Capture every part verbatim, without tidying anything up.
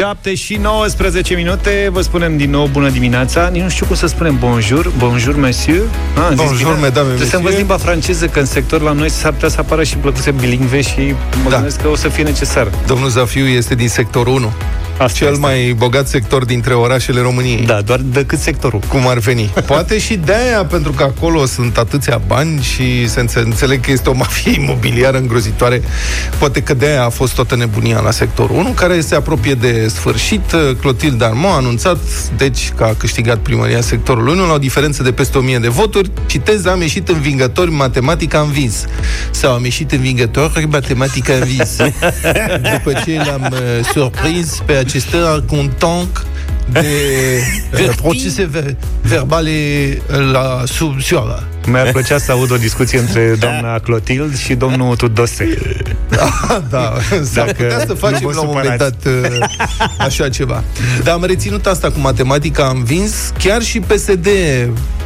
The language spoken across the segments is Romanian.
șapte și nouăsprezece minute. Vă spunem din nou bună dimineața. Nici nu știu cum să spunem bonjour, bonjour monsieur. Ah, bonjour mesdames. Trebuie să învăț limba franceză, că în sector la noi s-ar putea să apară și plăcuse bilingve și mă da. gândesc că o să fie necesar. Domnul Zafiu este din sectorul unu. Asta Cel este. mai bogat sector dintre orașele României. Da, doar decât sectorul. Cum ar veni? Poate și de-aia, pentru că acolo sunt atâția bani și se înțeleg că este o mafie imobiliară îngrozitoare. Poate că de-aia a fost toată nebunia la sectorul unu, care se apropie de sfârșit. Clotilde Armand a anunțat, deci, că a câștigat primăria sectorului unu la o diferență de peste o mie de voturi. Citez, am ieșit învingători, matematica am învins. Sau am ieșit învingători, matematica am învins. După ce l-am uh, surprins pe acest contanc de uh, procese ver- verbale la subsoară. Mi-ar plăcea să aud o discuție între doamna Clotilde și domnul Tudorache. Da, da. S-ar Dacă putea să facem la un moment dat așa ceva. Dar am reținut asta cu matematica, am vins. Chiar și P S D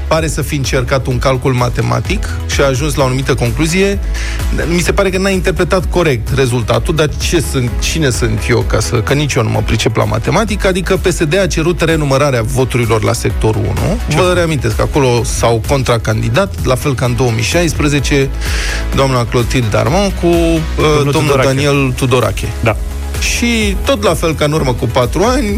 pare să fi încercat un calcul matematic și a ajuns la o anumită concluzie. Mi se pare că n-a interpretat corect rezultatul, dar ce sunt, cine sunt eu, ca să, că nici eu nu mă pricep la matematică. Adică P S D a cerut renumărarea voturilor la sectorul unu. Ce? Vă reamintesc că acolo s-au contracandidat, la fel ca în două mii șaisprezece, doamna Clotilde Armand cu uh, domnul Tudorache. Daniel Tudorache. Da. Și tot la fel ca în urmă cu patru ani,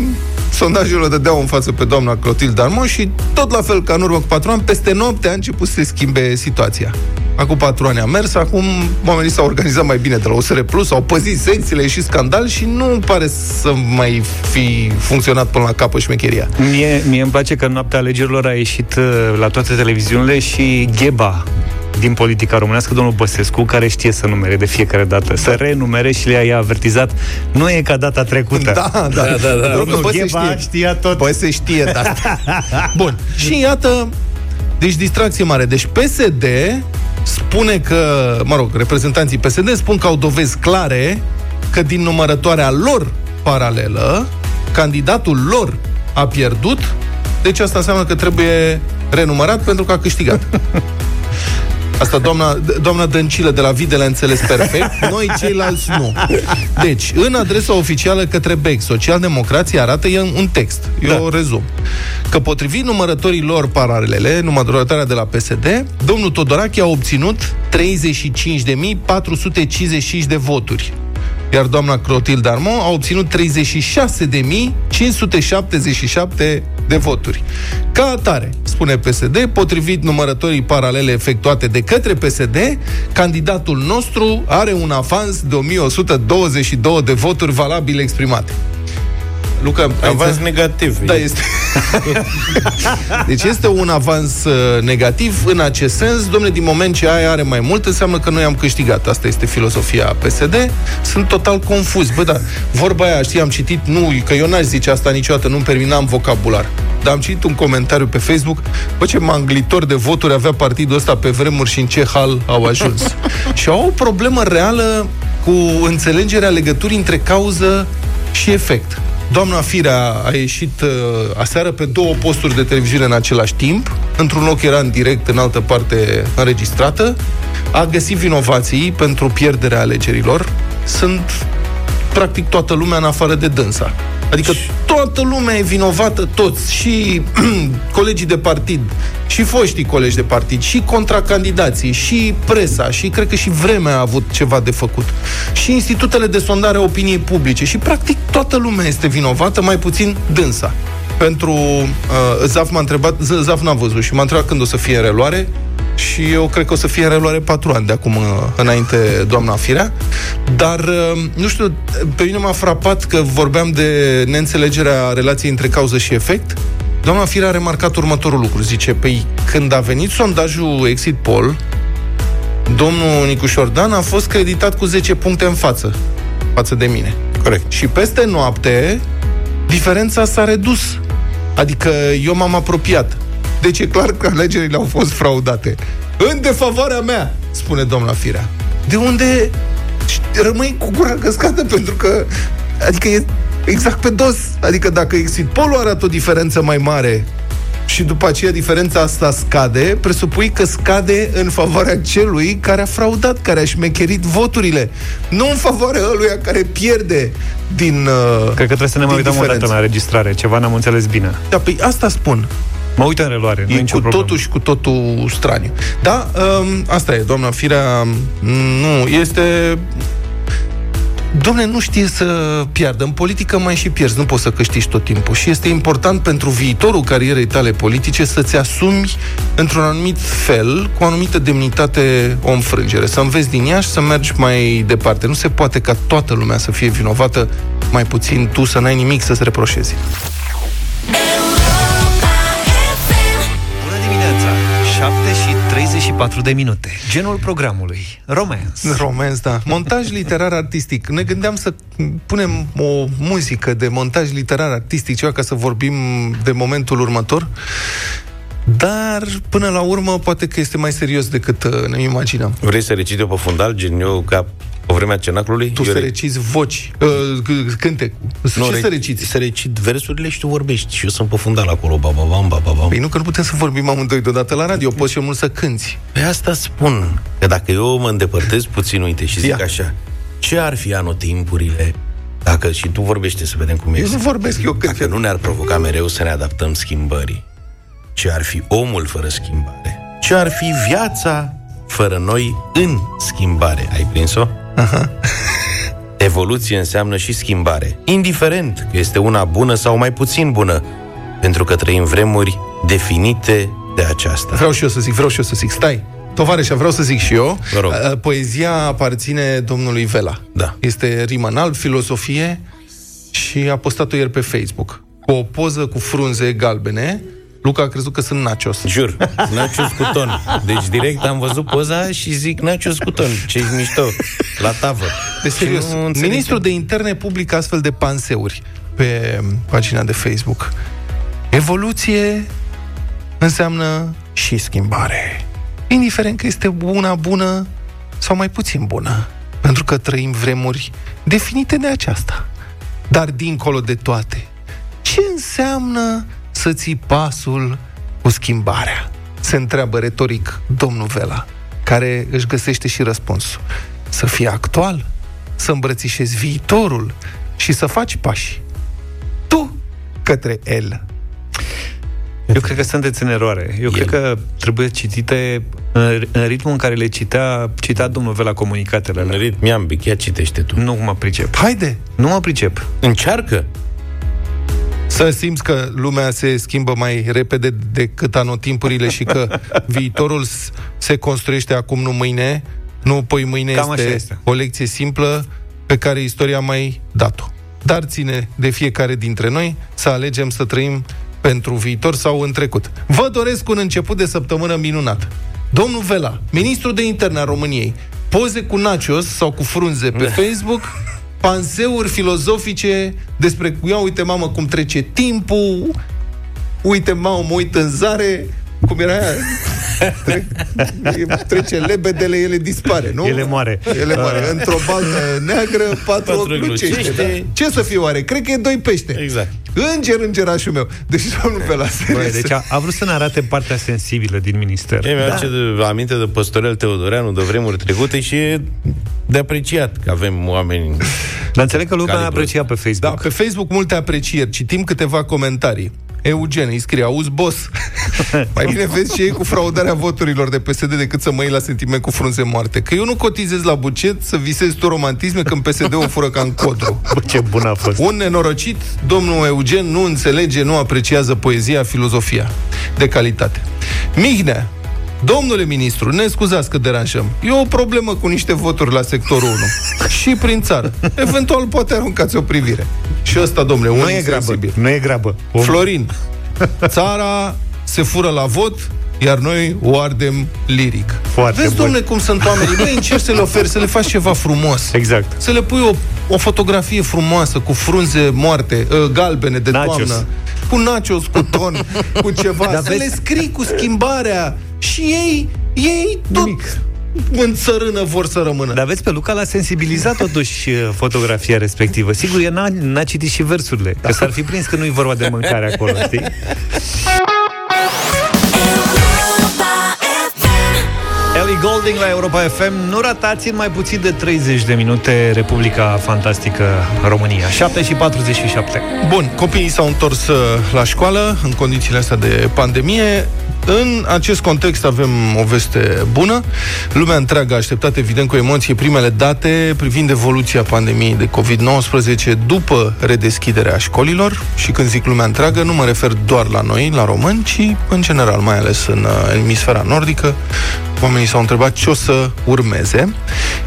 sondajul o dădeau în față pe doamna Clotilde Armand și tot la fel ca în urmă cu patru ani, peste noapte a început să se schimbe situația. Acum patru ani a mers, acum oamenii s-au organizat mai bine de la O S R Plus, au păzit secțiile și scandal și nu pare să mai fi funcționat până la capăt șmecheria. Mie, mie îmi place că noaptea alegerilor a ieșit la toate televiziunile și Gheba din politica românească, domnul Băsescu, care știe să numere de fiecare dată, să renumere și le-a avertizat. Nu e ca data trecută. Da, da, da, da, da. Domnul Gheba știe. știa tot. Păi se știe de asta. Bun. Și iată, deci distracție mare. Deci P S D spune că, mă rog, reprezentanții P S D spun că au dovezi clare că din numărătoarea lor paralelă, candidatul lor a pierdut, deci asta înseamnă că trebuie renumărat pentru că a câștigat. Asta doamna, doamna Dăncilă de la Videle a înțeles perfect, noi ceilalți nu. Deci, în adresa oficială către B E C, Socialdemocrația arată un text, eu o da. rezum. Că potrivit numărătorii lor paralele, numărătoarea de la P S D, domnul Tudorache a obținut treizeci și cinci de mii patru sute cincizeci și cinci de voturi, iar doamna Clotilde Armand a obținut treizeci și șase de mii cinci sute șaptezeci și șapte de voturi. Ca atare, spune P S D, potrivit numărătorii paralele efectuate de către P S D, candidatul nostru are un avans de o mie o sută douăzeci și două de voturi valabile exprimate. Luca, avans negativ. Da, este. Deci este un avans uh, negativ în acest sens. Dom'le, din moment ce aia are mai mult, înseamnă că noi am câștigat. Asta este filosofia P S D. Sunt total confuz. Bă, da, vorba aia, știi, am citit, nu, că eu n-aș zice asta niciodată, nu-mi terminam vocabular. Dar am citit un comentariu pe Facebook, bă, ce manglitor de voturi avea partidul ăsta pe vremuri și în ce hal au ajuns. Și au o problemă reală cu înțelegerea legăturii între cauză și efect. Doamna Firea a ieșit uh, aseară pe două posturi de televiziune în același timp. Într-un loc era în direct, în altă parte înregistrată. A găsit vinovații pentru pierderea alegerilor. Sunt practic toată lumea în afară de dânsa. Adică toată lumea e vinovată, toți, și colegii de partid, și foștii colegi de partid, și contracandidații, și presa, și cred că și Vremea a avut ceva de făcut, și institutele de sondare a opiniei publice, și practic toată lumea este vinovată, mai puțin dânsa. Pentru... Uh, Zaf m-a întrebat, Zaf n-a văzut și m-a întrebat când o să fie în reluare. Și eu cred că o să fie în reluare patru ani de acum înainte, doamna Firea. Dar, nu știu, pe mine m-a frapat că vorbeam de neînțelegerea relației între cauză și efect. Doamna Firea a remarcat următorul lucru, zice, păi când a venit sondajul Exit Poll, domnul Nicușor Dan a fost creditat cu zece puncte în față față de mine. Corect. Și peste noapte diferența s-a redus. Adică eu m-am apropiat. Deci e clar că alegerile au fost fraudate. În defavoarea mea, spune doamna Firea. De unde rămâi cu gura căscată, pentru că, adică e exact pe dos. Adică dacă Exit Poll-ul arată o diferență mai mare și după aceea diferența asta scade, presupui că scade în favoarea celui care a fraudat, care a șmecherit voturile, nu în favoarea ăluia care pierde din uh, cred că trebuie să ne mai uităm o dată la înregistrare, ceva n-am înțeles bine. Da, păi asta spun. Mă uit în reluare, nu e nicio problemă. Totul și cu totul straniu. Da, um, asta e, doamna Firea, nu, este... Dom'le, nu știe să piardă. În politică mai și pierzi, nu poți să câștigi tot timpul. Și este important pentru viitorul carierei tale politice să-ți asumi într-un anumit fel, cu o anumită demnitate, o înfrângere. Să înveți din ea și să mergi mai departe. Nu se poate ca toată lumea să fie vinovată, mai puțin tu, să n-ai nimic să-ți reproșezi. șapte și treizeci și patru de minute. Genul programului. Romance. Romance, da. Montaj literar-artistic. Ne gândeam să punem o muzică de montaj literar-artistic, ceva ca să vorbim de momentul următor, dar până la urmă poate că este mai serios decât ne imaginam. Vrei să recite pe fundal, gen eu, ca pe vremea Cenaclului? Tu eu să recizi voci, uh, cântec. Nu, ce re- să reciți? Să recit versurile și tu vorbești. Și eu sunt pe fundal acolo, ba, ba, bam, ba, ba. Păi nu că nu putem să vorbim amândoi deodată la radio, poți și mult să cânti. Pe asta spun, că dacă eu mă îndepărtez puțin, uite, și zic Ia. așa, ce ar fi anotimpurile? Dacă și tu vorbește, să vedem cum e. Eu nu vorbesc, eu cânt. Dacă nu ne-ar provoca mereu să ne adaptăm schimbării. Ce ar fi omul fără schimbare? Ce ar fi viața fără noi în schimbare? Ai prins-o? Aha. Evoluție înseamnă și schimbare, indiferent că este una bună sau mai puțin bună, pentru că trăim vremuri definite de aceasta. Vreau și eu să zic, vreau și eu să zic, stai, tovarășa, vreau să zic și eu. Poezia aparține domnului Vela. Da. Este rimă în alb, filosofie, și a postat-o ieri pe Facebook cu o poză cu frunze galbene. Luca a crezut că sunt nachos. Jur, nachos cu ton. Deci direct am văzut poza și zic nachos cu ton. Ce-i mișto, la tavă. Deci serios, ministrul de interne publică astfel de panseuri pe pagina de Facebook. Evoluție înseamnă și schimbare, indiferent că este una bună sau mai puțin bună, pentru că trăim vremuri definite de aceasta. Dar dincolo de toate, ce înseamnă să ții pasul cu schimbarea? Se întreabă retoric domnul Vela, care își găsește și răspunsul. Să fii actual, să îmbrățișezi viitorul și să faci pași tu către el. Eu cred că sunteți în eroare. Eu el. cred că trebuie citite în, în ritmul în care le citea, citea domnul Vela comunicatele. În ritm iambic, ia citește tu. Nu mă pricep. Haide! Nu mă pricep. Încearcă! Să simți că lumea se schimbă mai repede decât anotimpurile și că viitorul se construiește acum, nu mâine, nu poi mâine. Cam este, este o lecție simplă pe care istoria a mai dat-o. Dar ține de fiecare dintre noi să alegem să trăim pentru viitor sau în trecut. Vă doresc un început de săptămână minunat. Domnul Vela, ministrul de interne a României, poze cu nachos sau cu frunze pe Facebook... Panseuri filozofice despre, ia uite mamă cum trece timpul, uite mamă mă uit în zare, cum era aia? Tre- trece lebedele, ele dispare, nu? Ele moare. Ele moare. Uh. Într-o baltă neagră, patru, patru glucește. Da? Ce să fie oare? Cred că e doi pește. Exact. Înger, îngerașul meu. Deci domnul pe la serios. Deci a, a vrut să ne arate partea sensibilă din minister. E, mi-a da. de, aminte de păstorel Teodoreanu de vremuri trecute și e de apreciat că avem oameni... Dar înțeleg că lumea aprecia pe Facebook. Da, pe Facebook multe aprecieri. Citim câteva comentarii. Eugen îi scrie, auzi boss, mai bine vezi ce e cu fraudarea voturilor de P S D decât să mă iei la sentiment cu frunze moarte. Că eu nu cotizez la bucet să visezi tu romantisme când P S D-ul fură ca în codru. Bă, ce bun a fost. Un nenorocit, domnul Eugen nu înțelege, nu apreciază poezia, filozofia de calitate. Mihnea, domnule ministru, ne scuzați că deranjăm. E o problemă cu niște voturi la sectorul unu și prin țară. Eventual poate aruncați o privire. Și ăsta, domnule, nu e grabă. Nu e grabă. Om. Florin, țara se fură la vot, iar noi o ardem liric. Foarte Vezi, bun. domnule, cum sunt oamenii. Băi, încerci să le oferi, să le faci ceva frumos. Exact. Să le pui o, o fotografie frumoasă, cu frunze moarte, galbene de nachos. Toamnă, cu nachos, cu ton, cu ceva. Dar să vezi... le scrii cu schimbarea. Și ei, ei tot nimic. În țărână vor să rămână. Dar vezi, pe Luca l-a sensibilizat totuși fotografia respectivă. Sigur, el n-a, n-a citit și versurile, da. Că s-ar fi prins că nu-i vorba de mâncare acolo, știi? Ellie Goulding la Europa F M. Nu ratați în mai puțin de treizeci de minute Republica Fantastică România. șapte și patruzeci și șapte. Bun, copiii s-au întors la școală în condițiile astea de pandemie. În acest context avem o veste bună. Lumea întreagă a așteptat evident cu emoție primele date privind evoluția pandemiei de covid nouăsprezece după redeschiderea școlilor. Și când zic lumea întreagă, nu mă refer doar la noi, la români, ci în general, mai ales în emisfera nordică. Oamenii s-au întrebat ce o să urmeze.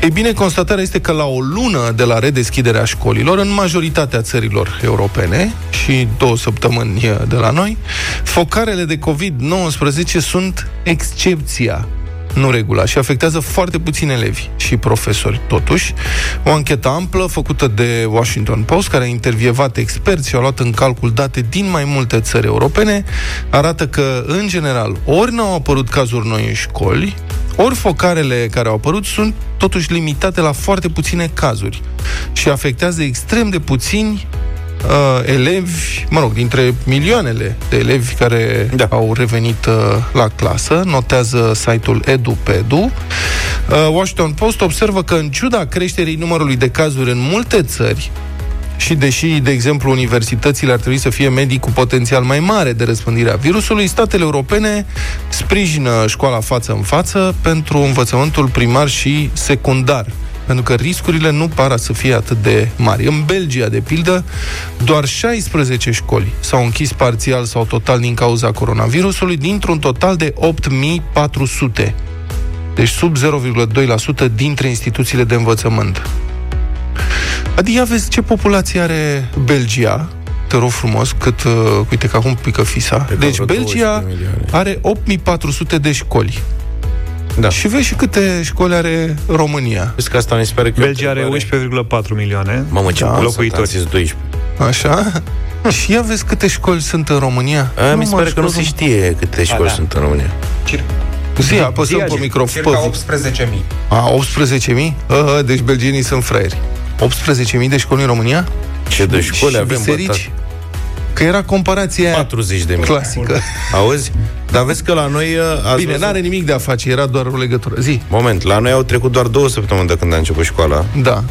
Ei bine, constatarea este că la o lună de la redeschiderea școlilor, în majoritatea țărilor europene și două săptămâni de la noi, focarele de covid nouăsprezece sunt excepția, nu regula, și afectează foarte puțini elevi și profesori. Totuși, o anchetă amplă făcută de Washington Post, care a intervievat experți și a luat în calcul date din mai multe țări europene, arată că, în general, ori n-au apărut cazuri noi în școli, ori focarele care au apărut sunt totuși limitate la foarte puține cazuri și afectează extrem de puțini Uh, elevi, mă rog, dintre milioanele de elevi care da. au revenit uh, la clasă, notează site-ul edu punct pedu. uh, Washington Post observă că, în ciuda creșterii numărului de cazuri în multe țări și deși, de exemplu, universitățile ar trebui să fie medii cu potențial mai mare de răspândire a virusului, statele europene sprijină școala față în față pentru învățământul primar și secundar, pentru că riscurile nu par să fie atât de mari. În Belgia, de pildă, doar șaisprezece școli s-au închis parțial sau total din cauza coronavirusului, dintr-un total de opt mii patru sute. Deci sub zero virgulă doi la sută dintre instituțiile de învățământ. Adică aveți ce populație are Belgia, te rog frumos, cât, uh, uite că acum pică fisa. Pe deci Belgia are opt mii patru sute de școli. Da. Și vezi și câte școli are România. Vezi că asta mi se pare că Belgia are unsprezece virgulă patru milioane. Mamă, ce da, locuitori. Așa? Și ia vezi câte școli sunt în România. A, nu, mi se pare că nu se știe câte școli da. sunt în România. Cir- Zi, apăsăm pe microfon. Circa optsprezece mii. A, optsprezece mii? A, deci belgienii sunt fraieri. optsprezece mii de școli în România? Ce de școli avem, biserici? Că era comparația patruzeci de mii clasică. Auzi? Dar vezi că la noi... Bine, văzut... n-are nimic de a face, era doar o legătură. Zi. Moment, la noi au trecut doar două săptămâni de când a început școala. Da.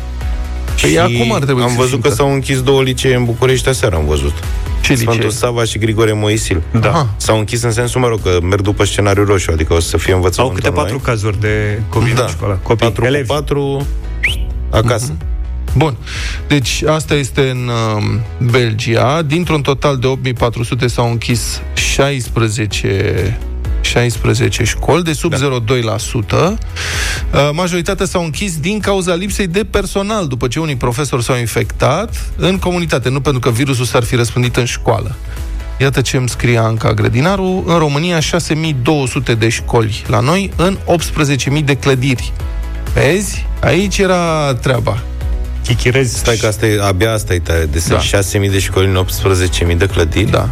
Păi și acum ar trebui am văzut simtă. Că s-au închis două licee în București aseară, am văzut. Ce licee? Sfântul Sava și Grigore Moisil. Da. Aha. S-au închis în sensul, mă rog, că merg după scenariul roșu, adică o să fie învățământ. Au câte patru noi. cazuri de COVID da. în școală. Copii, patru, elevi. patru acasă. Mm-hmm. Bun, deci asta este în uh, Belgia. Dintr-un total de opt mii patru sute s-au închis șaisprezece școli, de sub da. zero virgulă doi la sută. Uh, majoritatea s-au închis din cauza lipsei de personal, după ce unii profesori s-au infectat în comunitate, nu pentru că virusul s-ar fi răspândit în școală. Iată ce îmi scrie Anca Grădinaru. În România, șase mii două sute de școli la noi, în optsprezece mii de clădiri. Vezi? Aici era treaba. Chichirezi. Stai că asta e, abia asta e tare. Deci da. șase mii de școli în optsprezece mii de clădiri. Da.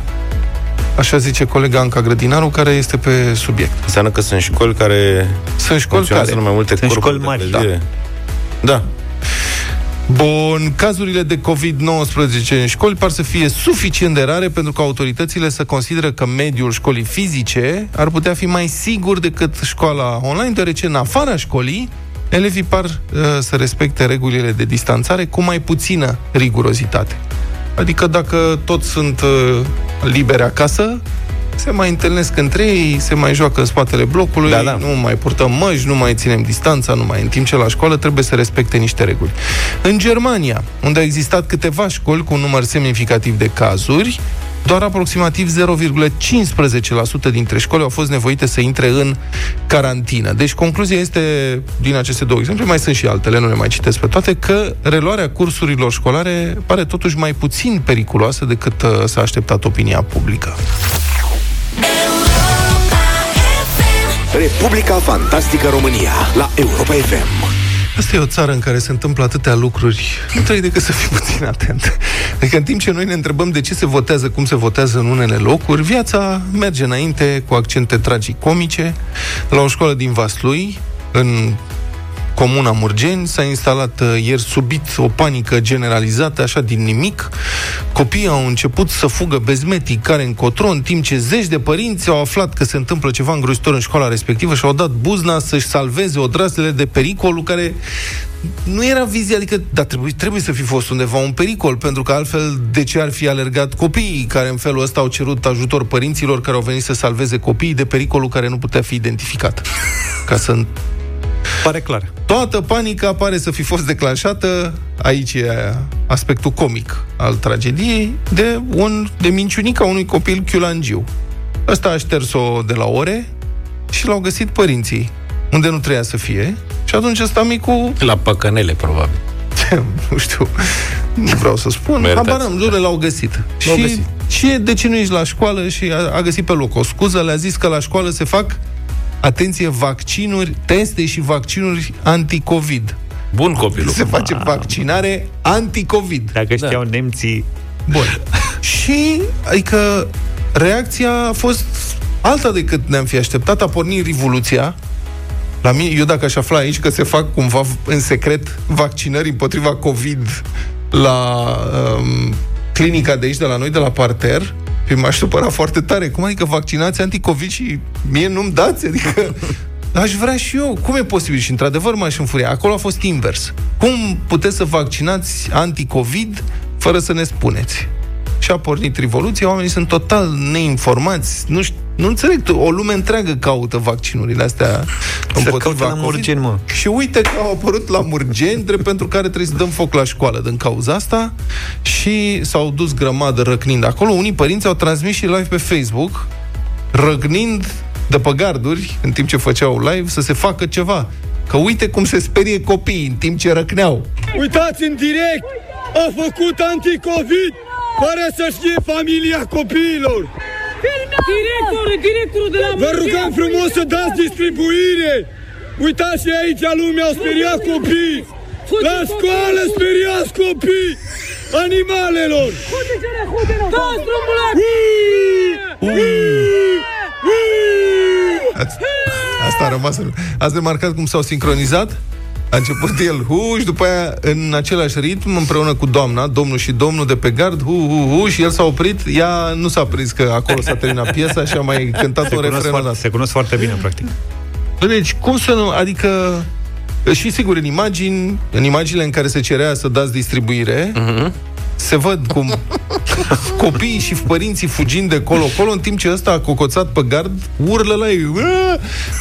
Așa zice colega Anca Grădinaru, care este pe subiect. Înseamnă că sunt școli care sunt școli care mai multe sunt școli mari, da. Da. Bun, cazurile de covid nouăsprezece în școli par să fie suficient de rare pentru că autoritățile să consideră că mediul școlii fizice ar putea fi mai sigur decât școala online, deoarece în afara școlii elevii par uh, să respecte regulile de distanțare cu mai puțină rigurozitate. Adică dacă toți sunt uh, liberi acasă, se mai întâlnesc între ei, se mai joacă în spatele blocului, da, da. nu mai purtăm măști, nu mai ținem distanța, nu mai, în timp ce la școală trebuie să respecte niște reguli. În Germania, unde au existat câteva școli cu un număr semnificativ de cazuri, doar aproximativ zero virgulă cincisprezece la sută dintre școli au fost nevoite să intre în carantină. Deci concluzia este, din aceste două exemple, mai sunt și altele, nu le mai citesc pe toate, că reluarea cursurilor școlare pare totuși mai puțin periculoasă decât uh, s-a așteptat opinia publică. Republica Fantastică România la Europa F M. Asta e o țară în care se întâmplă atâtea lucruri, nu trebuie decât să fii puțin atent. Adică în timp ce noi ne întrebăm de ce se votează, cum se votează în unele locuri, viața merge înainte cu accente tragicomice. La o școală din Vaslui, în comuna Murgeni. S-a instalat ieri subit o panică generalizată, așa din nimic. Copiii au început să fugă bezmetic care încotro, în timp ce zeci de părinți au aflat că se întâmplă ceva îngrozitor în școala respectivă și au dat buzna să-și salveze odraslele de pericolul care nu era vizibil, adică dar trebuie, trebuie să fi fost undeva un pericol, pentru că altfel de ce ar fi alergat copiii care în felul ăsta au cerut ajutor părinților care au venit să salveze copiii de pericolul care nu putea fi identificat. Ca să... Pare clar. Toată panica pare să fi fost declanșată, aici e aspectul comic al tragediei, de, un, de minciunica unui copil chiulangiu. Ăsta a șters-o de la ore și l-au găsit părinții unde nu trebuia să fie. Și atunci ăsta micul... La păcănele, probabil. Nu știu, nu vreau să spun. Habarăm, zure, l-au găsit. L-au și, găsit. Și de ce nu ești la școală? Și a, a găsit pe loc o scuză, le-a zis că la școală se fac, atenție, vaccinuri, teste și vaccinuri anti-COVID. Bun copilul. Se face a... vaccinare anti-COVID. Dacă știau da. nemții... Bun. Și, adică, reacția a fost alta decât ne-am fi așteptat. A pornit revoluția. La mine, eu dacă aș afla aici că se fac cumva în secret vaccinări împotriva COVID la um, clinica de aici, de la noi, de la parter, m-aș supăra foarte tare. Cum adică vaccinați anti-COVID și mie nu-mi dați? Adică aș vrea și eu. Cum e posibil? Și într-adevăr m-aș înfuria. Acolo a fost invers. Cum puteți să vaccinați anti-COVID fără să ne spuneți? Și a pornit revoluția, oamenii sunt total neinformați, nu știu, nu înțeleg, o lume întreagă caută vaccinurile astea împotriva COVID. Mă. Și uite că au apărut la Murgeni, drept pentru care trebuie să dăm foc la școală din cauza asta și s-au dus grămadă răcnind acolo. Unii părinți au transmis și live pe Facebook, răcnind de pe garduri, în timp ce făceau live, să se facă ceva. Că uite cum se sperie copiii în timp ce răcneau. Uitați în direct! A făcut anti-COVID! Pare să știe familia copiilor! Directorul, directorul de la... Vă rugăm frumos să dați distribuire! Uitați și aici, lumea au speriat copii! La școală speriați copii! Animalelor! Dați drumul la... Asta a rămas... Ați remarcat cum s-au sincronizat? A început el hu și după aia în același ritm împreună cu doamna, domnul și domnul de pe gard, hu hu hu, și el s-a oprit, ea nu s-a prins că acolo s-a terminat piesa și a mai cântat un refren la... Se cunosc foarte bine practic. Deci cum să nu, adică și sigur în imagini, în imaginile în care se cerea să dați distribuire, uh-huh. se văd cum copiii și părinții fugind de colo-colo, în timp ce ăsta a cocoțat pe gard, urlă la ei.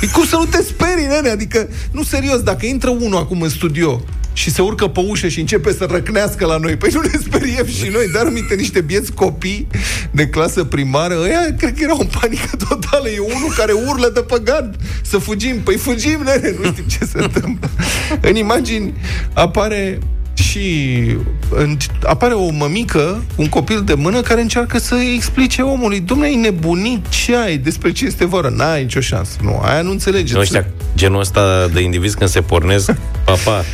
E cum să nu te sperii, nene? Adică, nu, serios, dacă intră unul acum în studio și se urcă pe ușă și începe să răcnească la noi, păi nu ne speriem și noi, dar aminte niște bieți copii de clasă primară, ăia cred că erau în panică totală, e unul care urlă de pe gard să fugim, păi fugim, nene, nu știm ce se întâmplă. În imagini apare... Și apare o mămică, un copil de mână, care încearcă să-i explice omului: dom'le, ai nebunit, ce ai, despre ce este vorba? N-ai nicio șansă, nu, aia nu înțelegeți. Nu știa, genul ăsta de indivizi când se pornesc, papa,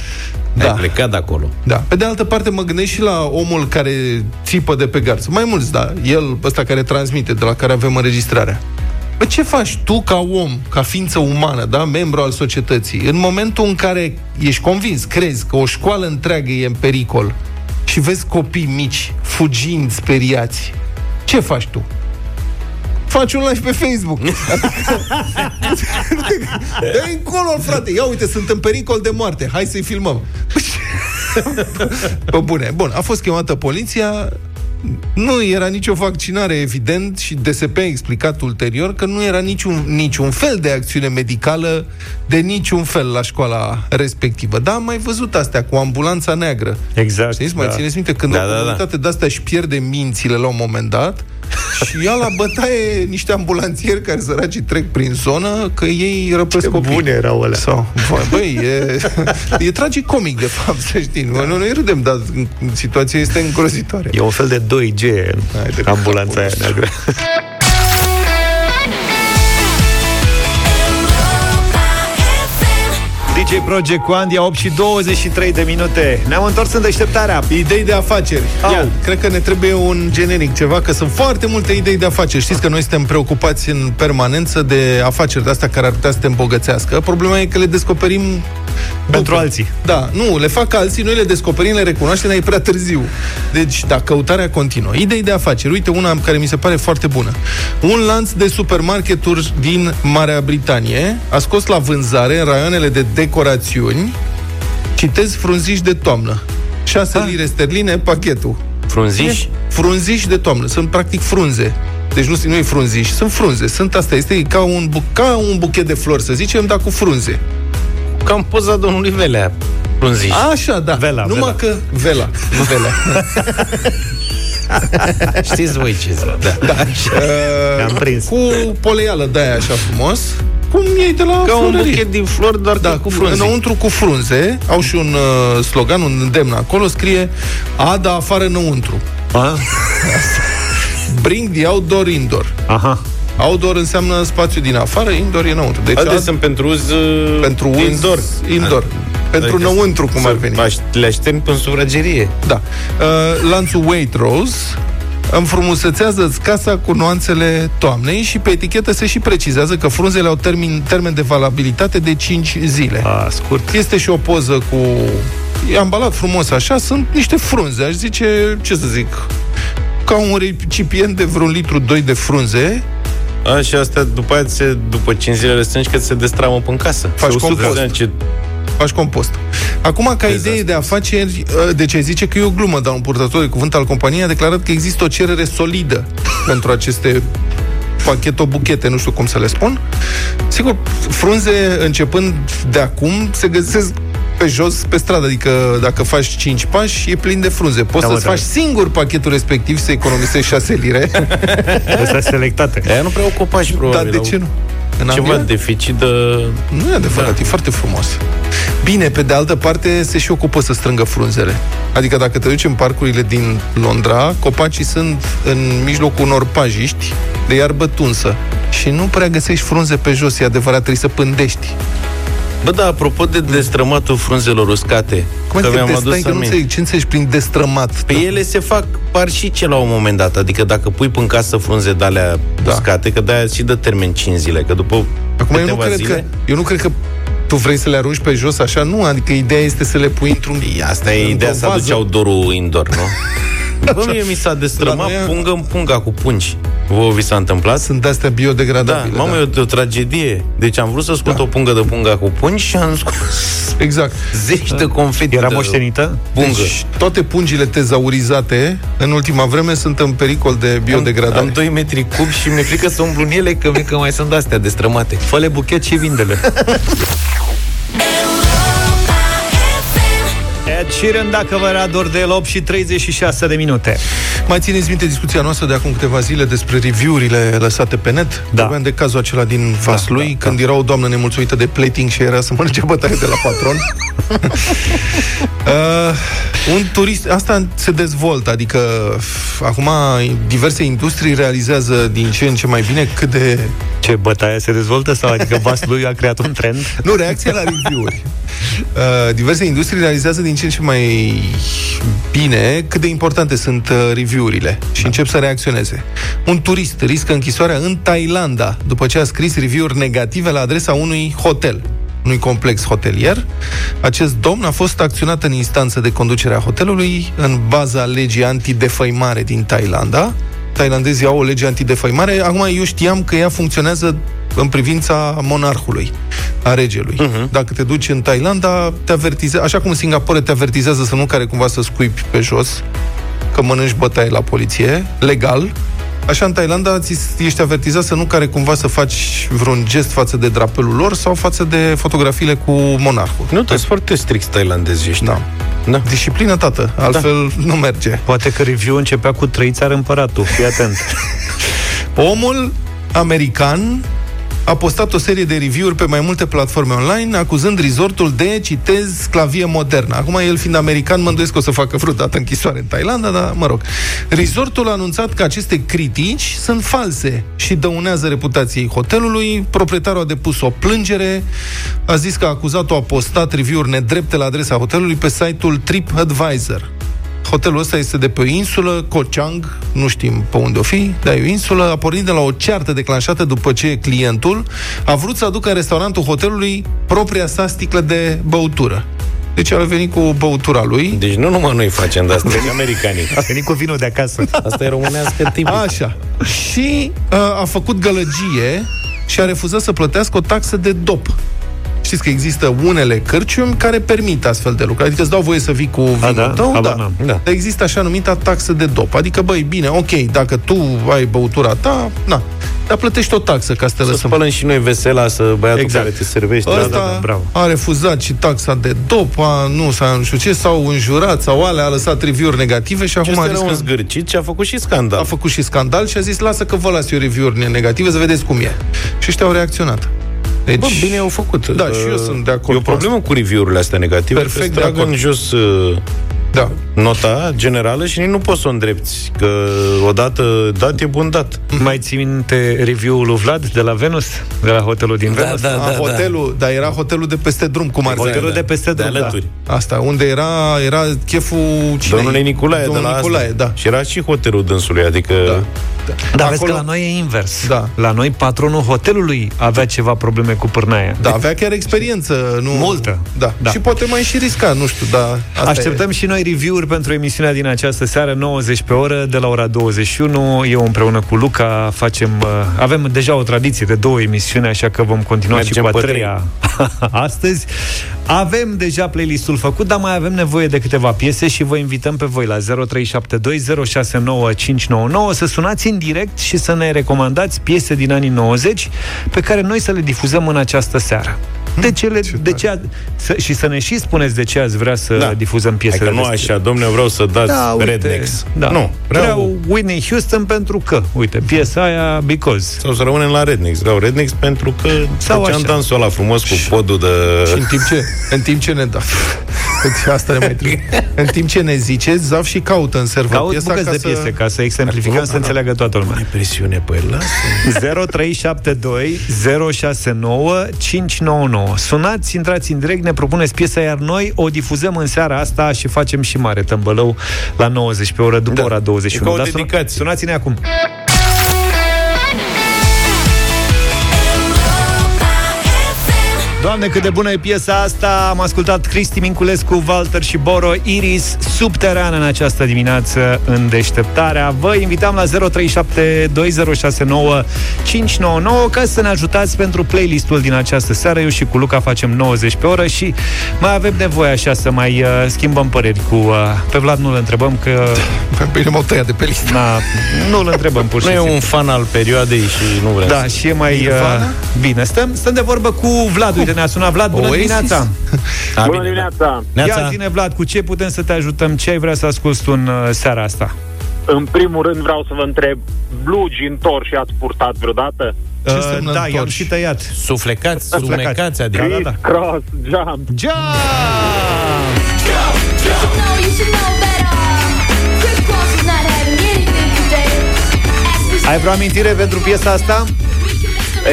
da. ai plecat de acolo. Da. Pe de altă parte mă gândesc și la omul care țipă de pe gard. Mai mulți, da, el, ăsta care transmite, de la care avem înregistrarea. Bă, ce faci tu ca om, ca ființă umană, da, membru al societății, în momentul în care ești convins, crezi că o școală întreagă e în pericol și vezi copii mici fugind, speriați, ce faci tu? Faci un live pe Facebook. Dă-i încolo, frate, ia uite, sunt în pericol de moarte, hai să-i filmăm. Bă, bune, bun, a fost chemată poliția. Nu era nicio vaccinare, evident, și D S P a explicat ulterior că nu era niciun, niciun fel de acțiune medicală de niciun fel la școala respectivă. Dar am mai văzut astea cu ambulanța neagră. Exact. Știți, da. Mai țineți minte când da, o comunitate da, da. de astea își pierde mințile la un moment dat și ia la bătaie niște ambulanțieri care săracii trec prin zonă că ei răpesc copii. Ce bune erau alea. Sau, băi, e, e tragicomic, de fapt, să știi. Da. Noi, noi râdem, dar situația este îngrozitoare. E un fel de doi G în ambulanța aia neagră. D J Project cu Andia, opt și douăzeci și trei de minute. Ne-am întors în deșteptarea. Idei de afaceri. Au, cred că ne trebuie un generic, ceva, că sunt foarte multe idei de afaceri. Știți că noi suntem preocupați în permanență de afaceri de astea care ar putea să te îmbogățească. Problema e că le descoperim pentru după. Alții. Da, nu, le fac alții, noi le descoperim, le recunoaștem, dar e prea târziu. Deci, da, căutarea continuă. Idei de afaceri. Uite una care mi se pare foarte bună. Un lanț de supermarketuri din Marea Britanie a scos la vânzare în raioanele de decorațiuni, citez, frunziși de toamnă. șase lire sterline pachetul. Frunziși? Frunziși de toamnă. Sunt practic frunze. Deci nu, nu e frunziși, sunt frunze. Sunt, asta este ca un, bu- ca un buchet de flori, să zicem, dar cu frunze. Ca în poza domnului Velea. Frunziși. Așa, da. Vela, numai Vela. Că Vela. Nu Velea. Știți voi ce zic. Da. Da. Uh, am prins. Cu poleială de-aia așa frumos. Cum iei de la ca florărie. Un buchet din flori, doar da, cu frunze. Înăuntru cu frunze. Au și un uh, slogan, un îndemn acolo. Scrie Ada afară înăuntru. Ah. Bring the outdoor indoor. Aha. Outdoor înseamnă spațiu din afară, indoor e înăuntru. Deci ad... sunt pentru uz pentru uz indoor. indoor. Pentru adică înăuntru, cum ar veni. Le aștept în sufragerie. Da. Uh, lanțul Waitrose înfrumusețează-ți casa cu nuanțele toamnei și pe etichetă se și precizează că frunzele au termen, termen de valabilitate de cinci zile. A, scurt. Este și o poză cu... E ambalat frumos așa, sunt niște frunze, aș zice, ce să zic, ca un recipient de vreun litru doi de frunze. A, și astea după aia, se, după cinci zile le strângi că se destramă până în casă. Faci compost. Faci compost. Acum, ca exact. Idee de afaceri, deci zice că e o glumă, dar un purtător de cuvânt al companiei a declarat că există o cerere solidă pentru aceste pacheto-buchete, nu știu cum să le spun. Sigur, frunze, începând de acum, se găsesc pe jos, pe stradă, adică dacă faci cinci pași, e plin de frunze. Poți da, să-ți faci singur pachetul respectiv, să economisești șase lire. Asta e selectată. Aia nu prea o copași, probabil. Dar de ce nu? Ceva deficit de... Nu e adevărat, da. E foarte frumos. Bine, pe de altă parte, se și ocupă să strângă frunzele. Adică dacă te duci în parcurile din Londra, copacii sunt în mijlocul unor pajiști de iarbă tunsă și nu prea găsești frunze pe jos, e adevărat, trebuie să pândești. Bă, da, apropo de destrămatul frunzelor uscate, cum că mi-am adus aminte. Că nu înțeleg, ce înțelegi prin destrămat? Pe da. Ele se fac parșice la un moment dat, adică dacă pui până casă frunze de-alea da. Uscate, că de-aia și dă termen cinci zile, că după acum, câteva eu nu cred zile... Că, eu nu cred că tu vrei să le arunci pe jos așa, nu, adică ideea este să le pui într-un... Asta e ideea, să aduci outdoor-ul indoor, nu? Bă, mie mi s-a destrămat aia... pungă în punga cu pungi. Vă vi s-a întâmplat? Sunt astea biodegradabile. Da, mamă, da. E o, o tragedie. Deci am vrut să scot da. O pungă de punga cu pungi și am scos exact. zeci de confeti. Era moștenită? Pungă. Deci, toate pungile tezaurizate în ultima vreme sunt în pericol de biodegradare. Am, am doi metri cub și mi-e frică să umblu în ele, că, că mai sunt astea destrămate. Fă-le buchet și vinde-le. Cirând, dacă vă era dor de el, opt și treizeci și șase de minute. Mai țineți minte discuția noastră de acum câteva zile despre review-urile lăsate pe net? Da. Vorbeam de cazul acela din Vaslui, da, da, când da. Era o doamnă nemulțumită de plating și era să mănânce bătaie de la patron. uh, un turist... Asta se dezvoltă, adică acum diverse industrii realizează din ce în ce mai bine cât de... Ce, bătaia se dezvoltă? Sau adică Vaslui a creat un trend? Nu, reacția la review-uri. Uh, diverse industrii realizează din ce în ce mai bine cât de importante sunt review-urile și da. Încep să reacționeze. Un turist riscă închisoarea în Thailanda după ce a scris review-uri negative la adresa unui hotel, unui complex hotelier. Acest domn a fost acționat în instanță de conducerea hotelului în baza legii antidefăimare din Thailanda. Thailandezii au o lege antidefăimare. Acum, eu știam că ea funcționează în privința monarhului, a regelui. Uh-huh. Dacă te duci în Thailanda, te avertizează, așa cum în Singapore te avertizează să nu care cumva să scuipi pe jos, că mănânci bătaie la poliție, legal. Așa în Thailanda ești avertizat să nu care cumva să faci vreun gest față de drapelul lor sau față de fotografiile cu monarhul. Nu, tu ești foarte strict thailandezi ești. Da. Da. Disciplină, tată, altfel da. Nu merge. Poate că review începea cu trei țară împăratul, fii atent. Omul american a postat o serie de review-uri pe mai multe platforme online, acuzând resortul de, citez, sclavie modernă. Acum, el fiind american, mă îndoiesc că o să facă vreodată închisoare în Thailanda, dar mă rog. Resortul a anunțat că aceste critici sunt false și dăunează reputației hotelului. Proprietarul a depus o plângere, a zis că acuzatul a postat review-uri nedrepte la adresa hotelului pe site-ul TripAdvisor. Hotelul ăsta este de pe o insulă, Koh Chang, nu știm pe unde o fi, dar e o insulă, a pornit de la o ceartă declanșată după ce clientul a vrut să aducă în restaurantul hotelului propria sa sticlă de băutură. Deci a venit cu băutura lui. Deci nu numai noi facem de asta, deci americanii. A venit cu vinul de acasă. Asta e românească tipică. Așa. Și a, a făcut gălăgie și a refuzat să plătească o taxă de dop. Știți că există unele cărciumi care permit astfel de lucruri. Adică îți dau voie să vii cu vinul da, tău, da. Da. Există așa numita taxă de dop. Adică, băi, bine, ok, dacă tu ai băutura ta, na, dar plătești o taxă ca să te lăsăm. Să spălăm și noi vesela, să băiatul exact. Care te servește. Ăsta da, da, da, a refuzat și taxa de dop, a, nu, s-a, nu știu ce, s-au înjurat, sau alea, a lăsat review-uri negative și acum a zis că... zgârcit și a făcut și scandal. A făcut și scandal și a zis, lasă că vă las eu review-uri negative, să vedeți cum e. Și ăștia au reacționat. Deci, bă, bine au făcut. Da, uh, și eu sunt de acord. E o problemă cu review-urile astea negative. Perfect, de acord. În jos uh, da. nota generală și nu poți să o îndrepți. Că odată dat e bun dat. Mm-hmm. Mai ții minte review-ul lui Vlad de la Venus? De la hotelul din da, Venus? Da, da, a, hotelul, da. Dar era hotelul de peste drum, cum ar Hotelul da. de peste drum, de alături. Da. Asta, unde era, era cheful cine? Domnule Niculae. Domnul de la Niculae, asta. Da. Și era și hotelul dânsului, adică... Da. Da. Dar vezi că la noi e invers. Da. La noi patronul hotelului avea ceva probleme cu pârnaia. Da, avea chiar experiență, nu... Multă. Da. Da. Și poate mai și risca, nu știu, dar asta Așteptăm e. și noi review-uri pentru emisiunea din această seară, nouăzeci pe oră, de la ora douăzeci și unu. Eu împreună cu Luca facem... Avem deja o tradiție de două emisiuni, așa că vom continua Mergem și cu a treia astăzi. Avem deja playlistul făcut, dar mai avem nevoie de câteva piese și vă invităm pe voi la zero trei șapte doi zero șase nouă cinci nouă nouă să sunați în direct și să ne recomandați piese din anii nouăzeci pe care noi să le difuzăm în această seară. De ce, le, de ce a, să, și să ne și spuneți de ce ați vrea să da. difuzăm piesele. Adică nu așa, domne, vreau să dați da, uite, Rednecks. Da. Nu, vreau... vreau Whitney Houston pentru că, uite, piesa aia Because. Sau să rămânem la Rednecks. Vreau Rednecks pentru că sau făceam așa. dansul ăla frumos cu podul de... Și în timp ce, în timp ce ne da. Asta ne mai trebuie. În timp ce ne ziceți, zaf și caută în servă Caut piesa ca de să... piese, ca să exemplificăm, acum, să înțeleagă toată lumea. Mai presiune, păi, lasă. zero trei șapte doi zero șase nouă cinci nouă nouă Sunați, intrați în direct, ne propuneți piesa, iar noi o difuzăm în seara asta și facem și mare tămbălău la nouăzeci pe oră, după da. ora douăzeci și unu. Da, suna- sunați-ne acum! Doamne, cât de bună e piesa asta! Am ascultat Cristi Minculescu, Walter și Boro, Iris Subterană în această dimineață în Deșteptarea. Vă invitam la zero trei șapte doi zero șase nouă cinci nouă nouă ca să ne ajutați pentru playlistul din această seară. Eu și cu Luca facem nouăzeci pe oră și mai avem nevoie așa să mai uh, schimbăm păreri cu... Uh, pe Vlad nu-l întrebăm că... Bine, m-au tăiat de pe listă. Na, nu-l întrebăm pur și simplu. Nu e un fan al perioadei și nu vrea Da, să... și e mai... Uh, bine, stăm, stăm de vorbă cu Vlad. Uite, ne-a sunat Vlad, bună dimineața. A, bună dimineața. Ia zi-ne, Vlad, cu ce putem să te ajutăm? Ce ai vrea să asculti tu în uh, seara asta? În primul rând vreau să vă întreb, blugi întorși ați purtat vreodată? Ce uh, da, i-am și tăiat. Suflecați, suflecați, adică da, da. Cross, jump. Jump! Jump! Ai vreo amintire pentru piesa asta?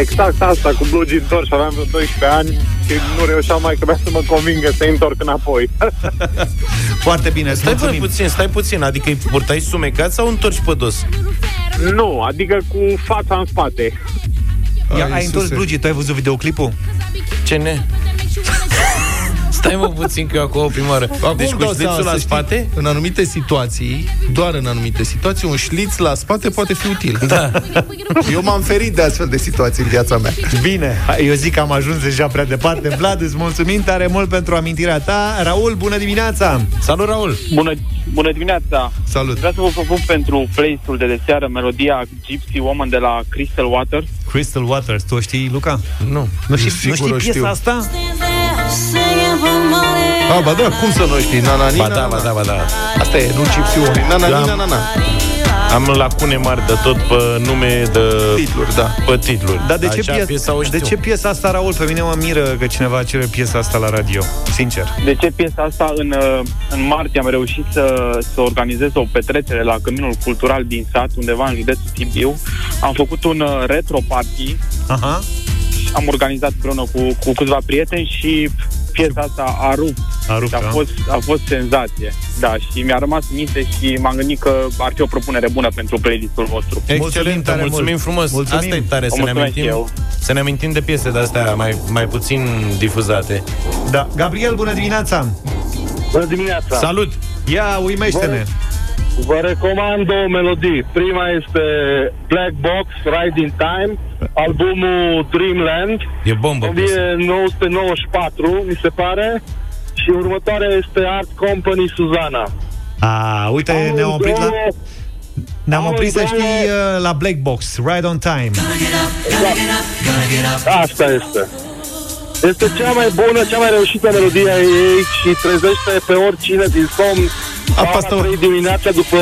Exact asta, cu blugi întorși, aveam vreo doisprezece ani și nu reușeam mai că să mă convingă să-i întorc înapoi. Foarte bine, stai puțin, stai puțin, adică îi purtai sumecat sau întorci pe dos? Nu, adică cu fața în spate. Ia, ai întors blugii, tu ai văzut videoclipul? Ce ne? Stai mă puțin că eu acolo o primă oară. Deci cu șlițul la spate? În anumite situații, doar în anumite situații, un șliț la spate poate fi util. Da. Eu m-am ferit de astfel de situații în viața mea. Bine, eu zic că am ajuns deja prea departe. Vlad, îți mulțumim tare mult pentru amintirea ta. Raul, bună dimineața! Salut, Raul! Bună, bună dimineața! Salut! Vreau să vă propun pentru playlistul de de seară melodia Gypsy Woman de la Crystal Waters. Crystal Waters, tu o știi, Luca? Nu. Nu știi, nu știi piesa știu. asta? Ah, ba da, cum să nu știi? Na, na, ni, ba da, ba da, ba da. Asta e, nu Gypsy Woman. Na, na, ni, na, na, na. Am lacune mari de tot pe nume, de titluri, da. Pe titluri. Dar de, da, ce piesă, piesa de ce piesa asta, Raul? Pe mine mă miră că cineva cere piesa asta la radio, sincer. De ce piesa asta? În, în martie am reușit să, să organizez o petrecere la Căminul Cultural din sat, undeva în județul Sibiu. Am făcut un retro party. Aha. Am organizat împreună cu, cu câțiva prieteni și piesa asta a rupt. A, rupt, a, fost, a fost senzație. Da, și mi-a rămas minte și m-am gândit că ar fi o propunere bună pentru playlistul vostru. Excelent, mulțumim, mulțumim frumos. Mulțumim. Asta e tare, să ne, amintim, să ne amintim de piese de astea mai, mai puțin difuzate. Da. Gabriel, bună dimineața! Bună dimineața! Salut! Ia, uimește-ne! Vă, vă recomand două melodii. Prima este Black Box, Ride in Time, albumul Dreamland. E bombă, nouăsprezece nouăzeci și patru, mi se pare. Și următoarea este Art Company, Suzana. Ah, uite, am ne-am oprit două, la... Ne-am oprit, două, să știi, la Black Box, Ride on Time. Da. Asta este. Este cea mai bună, cea mai reușită melodie a ei și trezește pe oricine din somn. A, pasta... trei dimineața după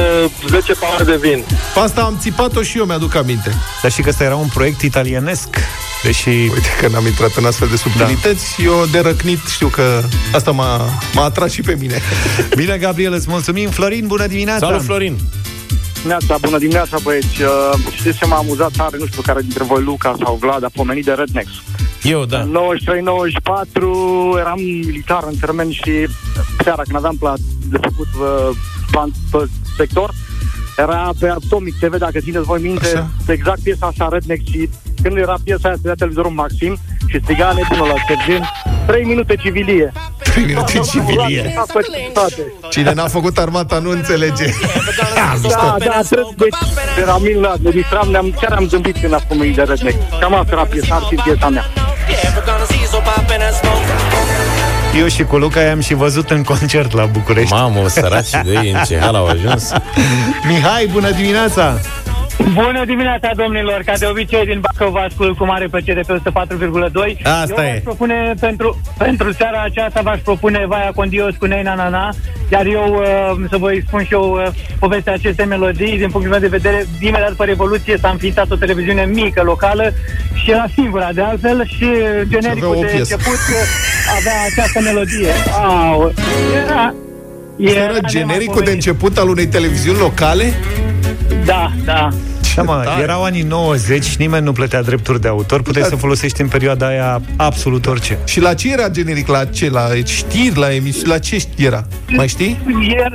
zece pahare de vin. Pasta am țipat-o și eu, mi-aduc aminte. Dar știi că ăsta era un proiect italienesc. Deși... Uite că n-am intrat în astfel de subtilități, da. Eu de răcnit știu că asta m-a, m-a atras și pe mine. Bine, Gabriel, îți mulțumim. Florin, bună dimineața. Salut, Florin. Dimineața, bună dimineața, băieți. Știți ce m-a amuzat tare? Nu știu care dintre voi, Luca sau Vlad, a pomenit de Rednex. Eu, da. În nouăzeci și trei nouăzeci și patru eram militar în termen și seara când aveam plat de făcut pe sector, era pe Atomic T V, dacă țineți voi minte, așa? Exact piesa asta, Rednex, și când era piesa aia, se dea televizorul Maxim și striga nebunul la sergent, trei minute civilie. trei minute da, civilie. Cine n-a făcut armata nu înțelege. Da, da, da, trebuie. Era minunat, ne distram, ne-am, chiar am zâmbit când a spus de Rednex. Cam asta era piesa, ar fi piesa mea. Eu și cu Luca i-am și văzut în concert la București. Mamă, săracii de ei, în ce hal au ajuns. Mihai, bună dimineața! Bună dimineața, domnilor! Ca de obicei, din Bacău vă ascult cu mare plăcere pe o sută patru virgulă doi. Asta eu e. Propune pentru, pentru seara aceasta v-aș propune Vaia con Dios cu Nei na na na. Iar eu, să vă spun și eu povestea acestei melodii. Din punctul meu de vedere, imediat după Revoluție s-a înființat o televiziune mică, locală, și era singura de altfel, și genericul de început avea această melodie. Au, era... Era genericul de început al unei televiziuni locale? Da, da. Da, mă, erau anii nouăzeci, nimeni nu plătea drepturi de autor, puteai da. Să folosești în perioada aia absolut orice. Și la ce era generic? La ce? La știri? La emisiune? La ce era? Mai știi?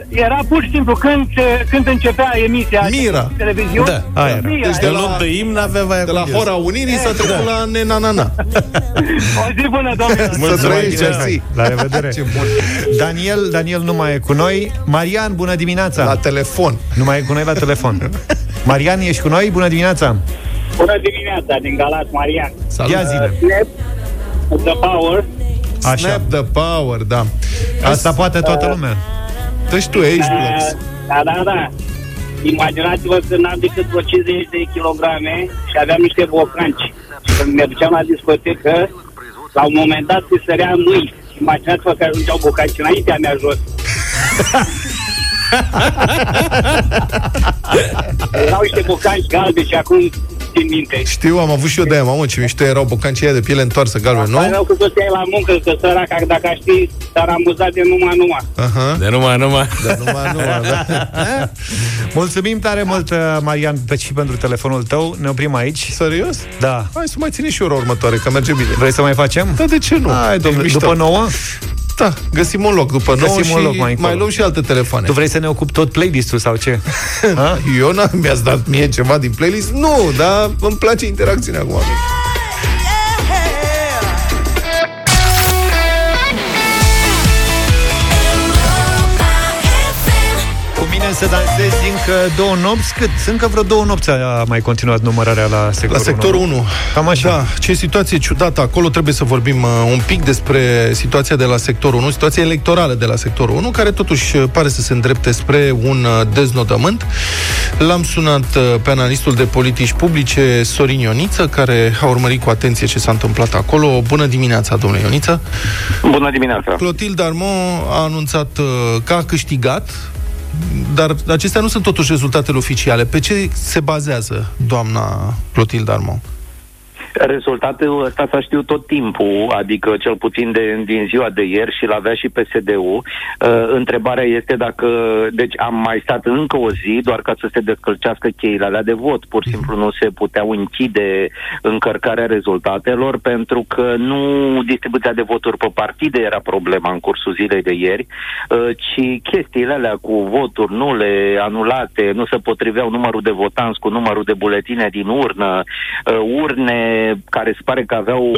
Era pur și simplu când, când începea emisia Mira. Televiziune. Da, aia era. Mira, deci de la, la, de imn avea Vaia de la Hora Unirii s-a trecut da. La nenanana. O zi bună, domnule! Mulțumesc! La revedere! Ce bun. Daniel, Daniel nu mai e cu noi. Marian, bună dimineața! La telefon! Nu mai e cu noi la telefon. Marian, ești cu noi? Bună dimineața! Bună dimineața, din Galați, Marian. Salut. Ia zile. Snap the power. Așa. Snap the power, da. Asta S- poate toată uh, lumea. Deci tu ești uh, Da, da, da. Imaginați-vă că n-am decât vreo cincizeci de kilograme și aveam niște bocanci. Și când ne duceam la discotecă, la un moment dat se sărea în lui. Imaginați-vă că ajungeau bocanci înaintea mea jos. Erau niște bocanci galbe și acum țin minte. Știu, am avut și eu de aia, mamă, ce mișto erau bocancii aia de piele întoarsă galbe, nu? Erau cu toți la muncă, că săraca, dacă aș fi, s-ar amuza de numai numai. Aha. De numai numai. De numai numai, da. Mulțumim tare mult, Marian, și pentru telefonul tău. Ne oprim aici. Serios? Da. Hai să mai ține și ora următoare, că merge bine. Vrei să mai facem? Da, de ce nu? Hai, domnule, după nouă? Da, găsim un loc după nouă și loc mai, mai luăm și alte telefoane. Tu vrei să ne ocupi tot playlist-ul sau ce? Eu n-am, mi-ați dat mie ceva din playlist? Nu, dar îmi place interacțiunea cu oamenii. Cu mine să dansez încă două nopți. Cât? Încă vreo două nopți a mai continuat numărarea la sectorul, la sectorul unu. Cam așa. Da, ce situație ciudată acolo. Trebuie să vorbim uh, un pic despre situația de la sectorul unu, situația electorală de la sectorul unu, care totuși pare să se îndrepte spre un uh, deznodământ. L-am sunat uh, pe analistul de politici publice, Sorin Ioniță, care a urmărit cu atenție ce s-a întâmplat acolo. Bună dimineața, domnule Ioniță. Bună dimineața. Clotilde Armand a anunțat uh, că a câștigat Dar acestea nu sunt totuși rezultatele oficiale. Pe ce se bazează doamna Clotilde Armand? Rezultatul ăsta s-a știut tot timpul, adică cel puțin de, din ziua de ieri, și l-avea și P S D-ul. Uh, întrebarea este dacă... Deci am mai stat încă o zi, doar ca să se descălcească cheile alea de vot. Pur și simplu nu se puteau închide încărcarea rezultatelor, pentru că nu distribuția de voturi pe partide era problema în cursul zilei de ieri, uh, ci chestiile alea cu voturi nule, anulate, nu se potriveau numărul de votanți cu numărul de buletine din urnă, uh, urne care se pare că aveau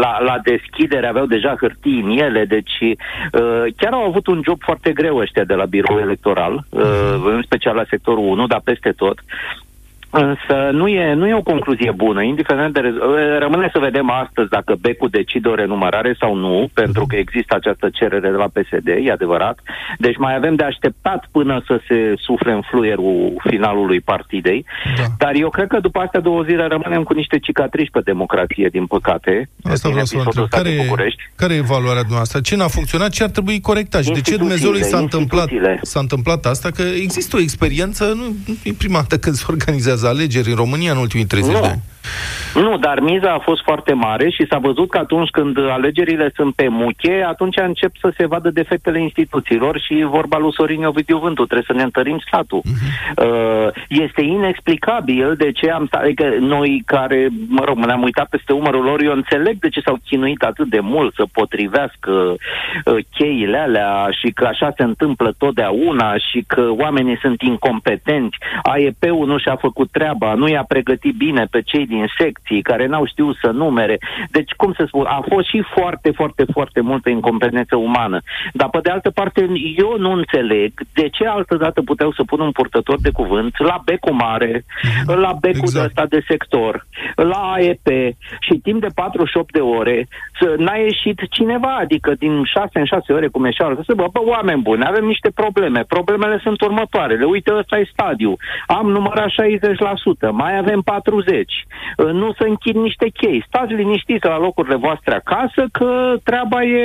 la, la deschidere aveau deja hârtii în ele, deci uh, chiar au avut un job foarte greu ăștia de la biroul electoral, uh, în special la sectorul unu, dar peste tot. Însă nu e, nu e o concluzie bună, indiferent de... Rez- rămâne să vedem astăzi dacă Becu decide o renumărare sau nu, pentru că există această cerere de la P S D, e adevărat. Deci mai avem de așteptat până să se sufle în fluierul finalului partidei. Da. Dar eu cred că după astea două zile rămânem cu niște cicatrici pe democrație, din păcate. Asta vreau să vă întreb. Care, care e valoarea noastră? Ce n-a funcționat? Ce ar trebui corectat? Și de ce Dumnezeului s-a întâmplat, s-a întâmplat asta? Că există o experiență, nu e prima dată când se organizează alegeri în România în ultimii treizeci de ani. Nu, dar miza a fost foarte mare și s-a văzut că atunci când alegerile sunt pe muche, atunci încep să se vadă defectele instituțiilor și vorba lui Sorin Ioniță, trebuie să ne întărim statul. Uh-huh. Uh, este inexplicabil de ce am stat, adică noi care, mă rog, ne-am uitat peste umărul lor, eu înțeleg de ce s-au chinuit atât de mult să potrivească uh, cheile alea și că așa se întâmplă totdeauna și că oamenii sunt incompetenți, A E P-ul nu și-a făcut treaba, nu i-a pregătit bine pe cei din secții, care n-au știut să numere. Deci, cum să spun, a fost și foarte, foarte, foarte multă incompetență umană. Dar, pe de altă parte, eu nu înțeleg de ce altă dată puteau să pună un purtător de cuvânt la becul mare, la becul exact. ăsta de sector, la A E P și timp de patruzeci și opt de ore să n-a ieșit cineva, adică din șase în șase ore, cum ieșeau, să bă, bă, oameni buni, avem niște probleme. Problemele sunt următoarele. Uite, ăsta e stadiu. Am numărat șaizeci la sută, mai avem patruzeci la sută. Nu să închid niște chei. Stați liniștiți la locurile voastre acasă, că treaba e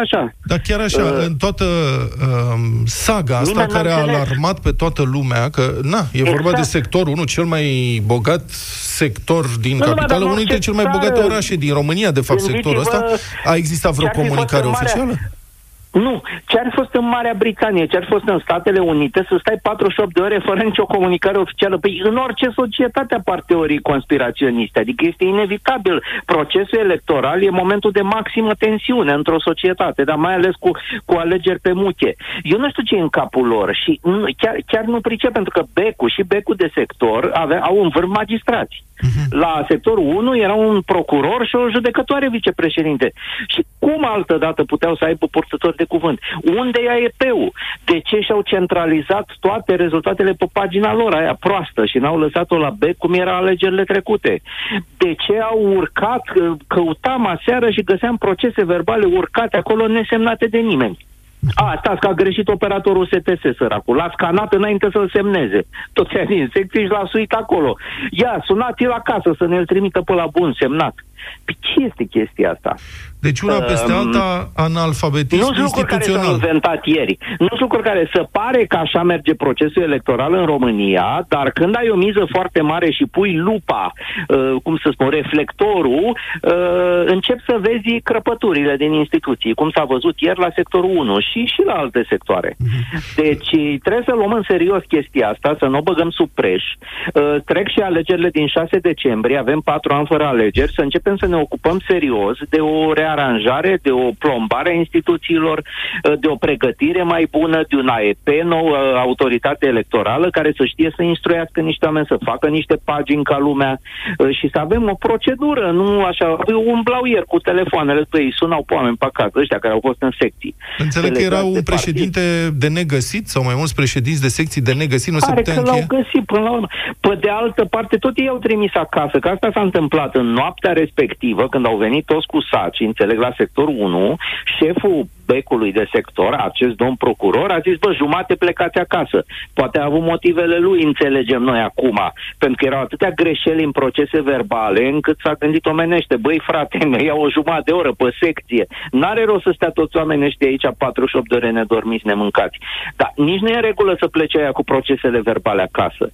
așa. Dar chiar așa, uh, în toată uh, saga asta care a alarmat pe toată lumea, că, na, e exact. vorba de sectorul unu, cel mai bogat sector din nu, capitală, unul dintre cel mai bogate orașe din România, de fapt, sectorul ăsta. A existat vreo comunicare oficială? Nu. Ce-ar fost în Marea Britanie, ce-ar fost în Statele Unite, să stai patruzeci și opt de ore fără nicio comunicare oficială? Păi în orice societate apar teorii conspiraționiste. Adică este inevitabil. Procesul electoral e momentul de maximă tensiune într-o societate, dar mai ales cu, cu alegeri pe muche. Eu nu știu ce e în capul lor și nu, chiar, chiar nu pricep, pentru că becul și becul de sector avea, au în vârf magistrați. La sectorul unu era un procuror și o judecătoare vicepreședinte. Și cum altă dată puteau să aibă purtători de cuvânt? Unde e A E P-ul? De ce și-au centralizat toate rezultatele pe pagina lor, aia proastă, și n-au lăsat-o la B, cum era alegerile trecute? De ce au urcat, căutam aseară și găseam procese verbale urcate acolo, nesemnate de nimeni? A, stați că a greșit operatorul S T S, săracul. L-a scanat înainte să-l semneze. Toți aia din secție și l-a suit acolo. Ia, sunați la casă să ne-l trimită pe la bun, semnat. Păi ce este chestia asta? Deci una peste um, alta, analfabetism instituțional. Nu sunt lucruri care s-au inventat ieri. Nu sunt lucruri care se pare că așa merge procesul electoral în România, dar când ai o miză foarte mare și pui lupa, uh, cum să spun, reflectorul, uh, începi să vezi crăpăturile din instituții, cum s-a văzut ieri la sectorul unu și, și la alte sectoare. Deci trebuie să luăm în serios chestia asta, să nu o băgăm sub preș. Uh, trec și alegerile din șase decembrie, avem patru ani fără alegeri, să începem să ne ocupăm serios de o rearanjare, de o plombare a instituțiilor, de o pregătire mai bună, de un A E P nou, autoritate electorală, care să știe să instruiască niște oameni, să facă niște pagini ca lumea și să avem o procedură, nu așa. Eu umblau ieri cu telefoanele, ei sunau pe oameni pe acasă, ăștia care au fost în secții. Înțeleg că era un președinte de negăsit, sau mai mulți președinți de secții de negăsit, nu se putea încheia? Pare că l-au găsit până la urmă. Pe de altă parte, tot ei au trimis acasă, că asta s-a întâmplat în noaptea respectivă respectivă, când au venit toți cu saci, înțeleg, la sectorul unu, șeful becului de sector, acest domn procuror, a zis, bă, jumate plecați acasă. Poate a avut motivele lui, înțelegem noi acum, pentru că erau atâtea greșeli în procese verbale, încât s-a gândit omenește, băi, frate, mi iau o jumătate de oră pe secție. N-are rost să stea toți oamenii ăștia aici patruzeci și opt de ore nedormiți, nemâncați. Dar nici nu e în regulă să plece aia cu procesele verbale acasă.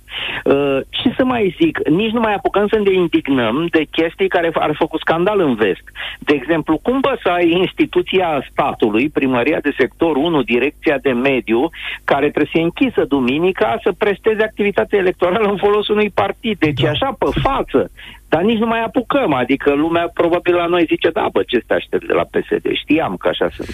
Uh, ce să mai zic, nici nu mai apucăm să ne indignăm de chestii care ar făcut scandal în vest. De exemplu, cum bă să ai instituția statului, Primăria de Sector unu, Direcția de Mediu, care trebuie să se închisă duminica, să presteze activitatea electorală în folosul unui partid. Deci da. Așa, pe față. Dar nici nu mai apucăm. Adică lumea probabil la noi zice, da, bă, ce te aștept de la P S D? Știam că așa sunt.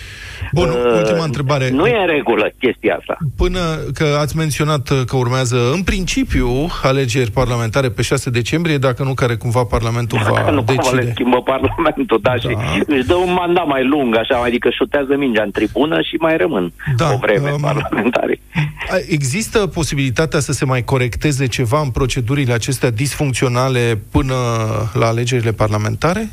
Bun, uh, ultima întrebare. Nu e în regulă chestia asta. Până că ați menționat că urmează, în principiu, alegeri parlamentare pe șase decembrie, dacă nu, care cumva Parlamentul va decide. Nu, cumva le schimbă Parlamentul, da, da, și își dă un mandat mai lung, așa, adică șutează mingea în tribună și mai rămân da, o vreme um, parlamentare. Există posibilitatea să se mai corecteze ceva în procedurile acestea disfuncționale până la alegerile parlamentare?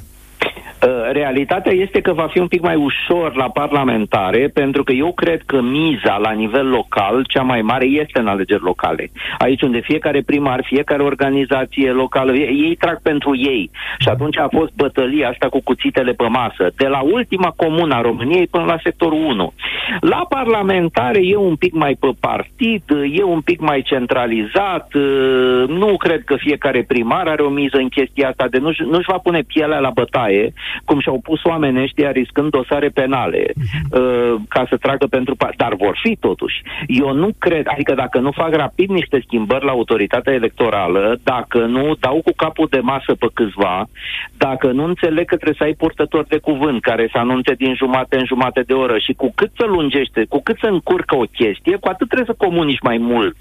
Realitatea este că va fi un pic mai ușor la parlamentare, pentru că eu cred că miza la nivel local, cea mai mare, este în alegeri locale. Aici unde fiecare primar, fiecare organizație locală, ei trag pentru ei. Și atunci a fost bătălia asta cu cuțitele pe masă, de la ultima comună a României până la sectorul unu. La parlamentare e un pic mai pe partid, e un pic mai centralizat, nu cred că fiecare primar are o miză în chestia asta, de nu-și, nu-și va pune pielea la bătaie, cum și-au pus oamenii ăștia riscând dosare penale uh-huh. uh, ca să tragă pentru... Pa- dar vor fi totuși. Eu nu cred, adică dacă nu fac rapid niște schimbări la autoritatea electorală, dacă nu dau cu capul de masă pe câțiva, dacă nu înțeleg că trebuie să ai purtători de cuvânt care să anunțe din jumate în jumate de oră și cu cât să lungește, cu cât să încurcă o chestie, cu atât trebuie să comunici mai mult.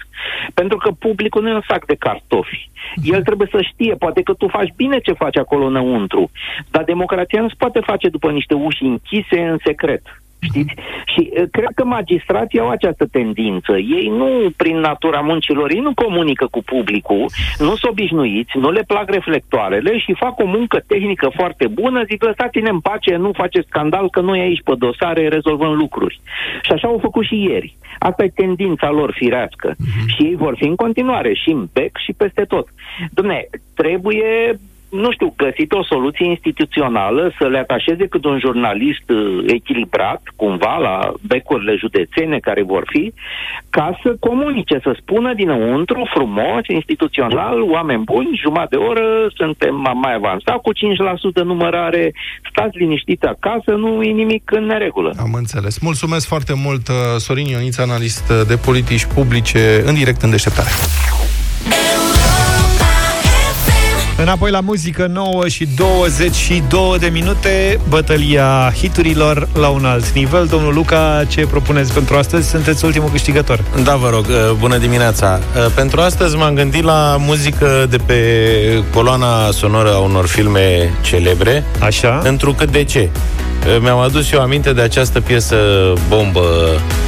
Pentru că publicul nu e un sac de cartofi. Uh-huh. El trebuie să știe, poate că tu faci bine ce faci acolo înăuntru, dar democrația nu se poate face după niște uși închise în secret, știți? Și cred că magistrații au această tendință. Ei nu, prin natura muncilor, ei nu comunică cu publicul, nu sunt obișnuiți, nu le plac reflectoarele și fac o muncă tehnică foarte bună, zic, lăsați-ne în pace, nu faceți scandal, că noi aici pe dosare rezolvăm lucruri. Și așa au făcut și ieri. Asta e tendința lor firească. Mm-hmm. Și ei vor fi în continuare, și în bec și peste tot. Dom'le, trebuie... nu știu, găsit o soluție instituțională să le atașeze cât un jurnalist echilibrat, cumva, la becurile județene care vor fi, ca să comunice, să spună dinăuntru, frumos, instituțional, oameni buni, jumătate de oră, suntem mai avansați, cu cinci la sută numărare, stați liniștiți acasă, nu e nimic în neregulă. Am înțeles. Mulțumesc foarte mult, Sorin Ioniță, analist de politici publice, în direct în Deșteptare. Înapoi la muzică, nouă și douăzeci și două de minute, bătălia hiturilor la un alt nivel. Domnul Luca, ce propuneți pentru astăzi? Sunteți ultimul câștigător. Da, vă rog, bună dimineața. Pentru astăzi m-am gândit la muzică de pe coloana sonoră a unor filme celebre. Așa. Pentru că de ce? Mi-am adus eu aminte de această piesă bombă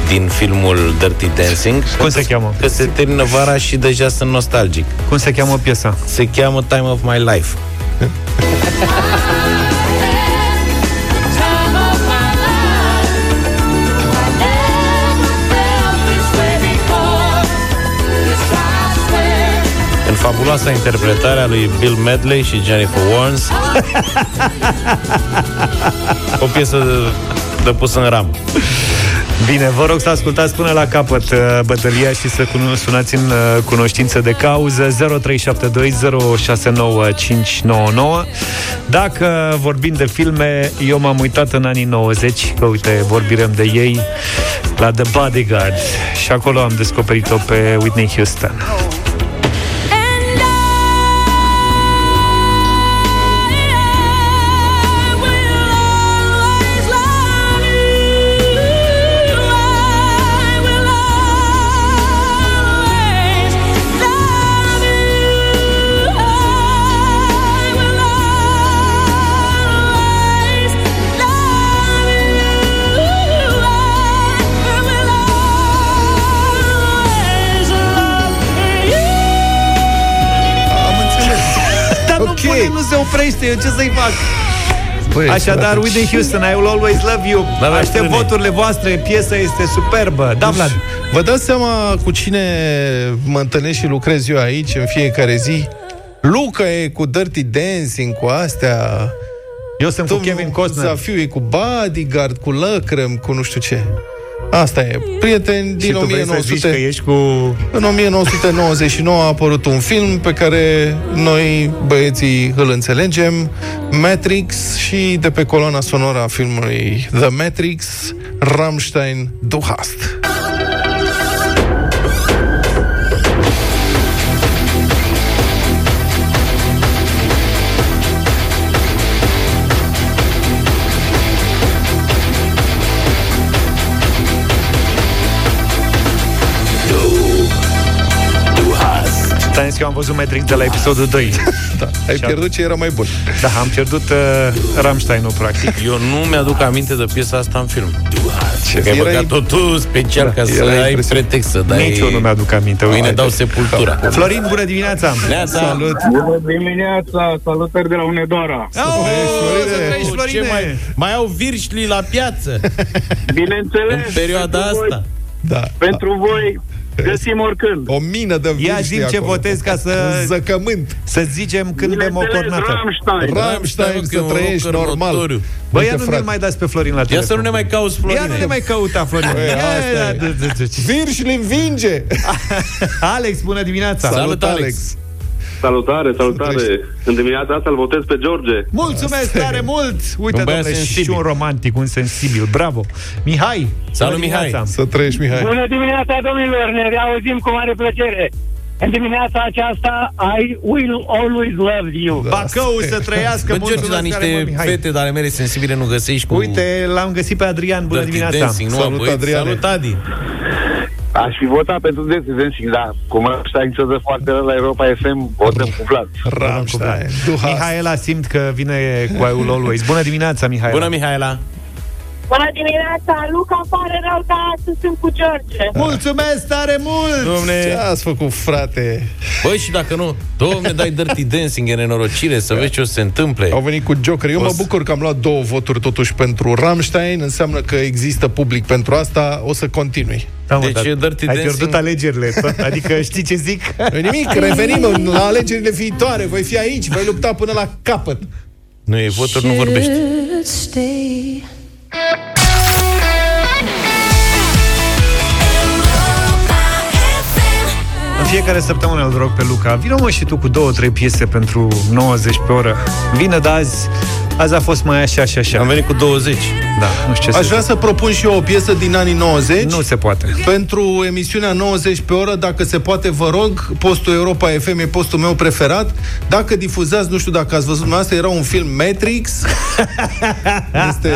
din filmul Dirty Dancing. Cum se cheamă? Că se termină vara și deja sunt nostalgic. Cum se cheamă piesa? Se cheamă Time of My Life. În fabuloasa interpretare a lui Bill Medley și Jennifer Warnes. O piesă de pus în ram. Bine, vă rog să ascultați până la capăt bătălia și să sunați în cunoștință de cauză. Zero trei șapte doi zero șase nouă cinci nouă nouă. Dacă vorbim de filme, eu m-am uitat în anii nouăzeci, că uite, vorbim de ei, la The Bodyguard. Și acolo am descoperit-o pe Whitney Houston. nu se oprește, eu ce să-i fac? Băi, așadar, Whitney Houston, I will always love you. Aștept voturile voastre, piesa este superbă. Da, Vlad. Vă dați seama cu cine mă întâlnesc și lucrez eu aici în fiecare zi? Luca e cu Dirty Dancing, cu astea. Eu sunt Tom, cu Kevin Costner. Zafiu e cu Bodyguard, cu Lăcrăm, cu nu știu ce. Asta e, prieteni, din o mie nouă sute cu... În nouăsprezece nouăzeci și nouă a apărut un film pe care noi, băieții, îl înțelegem, Matrix, și de pe coloana sonoră a filmului The Matrix, Rammstein, Du hast. Că am văzut Matrix de la episodul doi. Da, ai și pierdut am... ce era mai bun. Da, am pierdut uh, Rammstein-ul, practic. Eu nu mi-aduc aminte de piesa asta în film. Ce că ai băgat totul special, da, ca să ai pretext să dai... Nici eu nu mi-aduc aminte. Mâine dau de... sepultura. Da. Florin, bună dimineața! Neața. Salut! Bună dimineața! Salutări de la Hunedoara! Au, să trăiești, Florine! Mai, mai au virșli la piață! Bineînțeles! În perioada pentru asta. Voi, da. Pentru voi... Găsim oricând. O mină de virști. Ia zic ce votez ca să zăcământ. Să zicem când bem o cornată. Rammstein, Rammstein, să trăiești normal. Băi, ia nu ne mai dați pe Florin la telefon. Ia să nu ne mai cauți Florin. Ia nu ne mai căuta Florin. Virșul învinge. Alex, bună dimineața. Salut, Alex. Salutare, salutare. În dimineața asta îl votez pe George. Mulțumesc tare mult. Uite, domnule, și un romantic, un sensibil. Bravo. Mihai, salut Mihai. Să trăiești, Mihai. Bună dimineața, domnilor. Ne reauzim cu mare plăcere. În dimineața aceasta I will always love you. Bacău să trăiască. Bă, George, la niște fete de-ale mele sensibile nu găsești cu... Uite, l-am găsit pe Adrian. Bună dimineața. Salut, Adrian. Salut, Adi. Aș fi votat pentru Dirty Dancing, da. Cum Rammstein niciodată foarte rău la Europa F M, votăm cu Vlad. Rammstein. Mihaela simt că vine cu I will always. Bună dimineața, Mihaela. Bună, Mihaela. Bună dimineața, Luca, pare rău, dar sunt cu George. Mulțumesc tare mult! Domne, ce ați făcut, frate? Băi, și dacă nu, domne, dai Dirty Dancing, e nenorocire, să vezi ce o să se întâmple. Au venit cu Joker. Eu o... mă bucur că am luat două voturi totuși pentru Rammstein, înseamnă că există public pentru asta, o să continui. Da, mă, deci, dar, Dirty ai Dancing... pierdut alegerile, tot, adică știi ce zic? Nimic, revenim la alegerile viitoare, voi fi aici, voi lupta până la capăt. Nu e voturi, nu vorbești. În fiecare săptămână îl rog pe Luca, vină mă și tu cu două, trei piese pentru nouăzeci pe oră. Vină, dar azi, azi a fost mai așa și așa. Am venit cu douăzeci. Da, nu știu ce. Aș vrea să propun și eu o piesă din anii nouăzeci. Nu se poate. Pentru emisiunea nouăzeci pe oră, dacă se poate, vă rog, postul Europa F M e postul meu preferat. Dacă difuzați, nu știu dacă ați văzut dumneavoastră, era un film Matrix. Este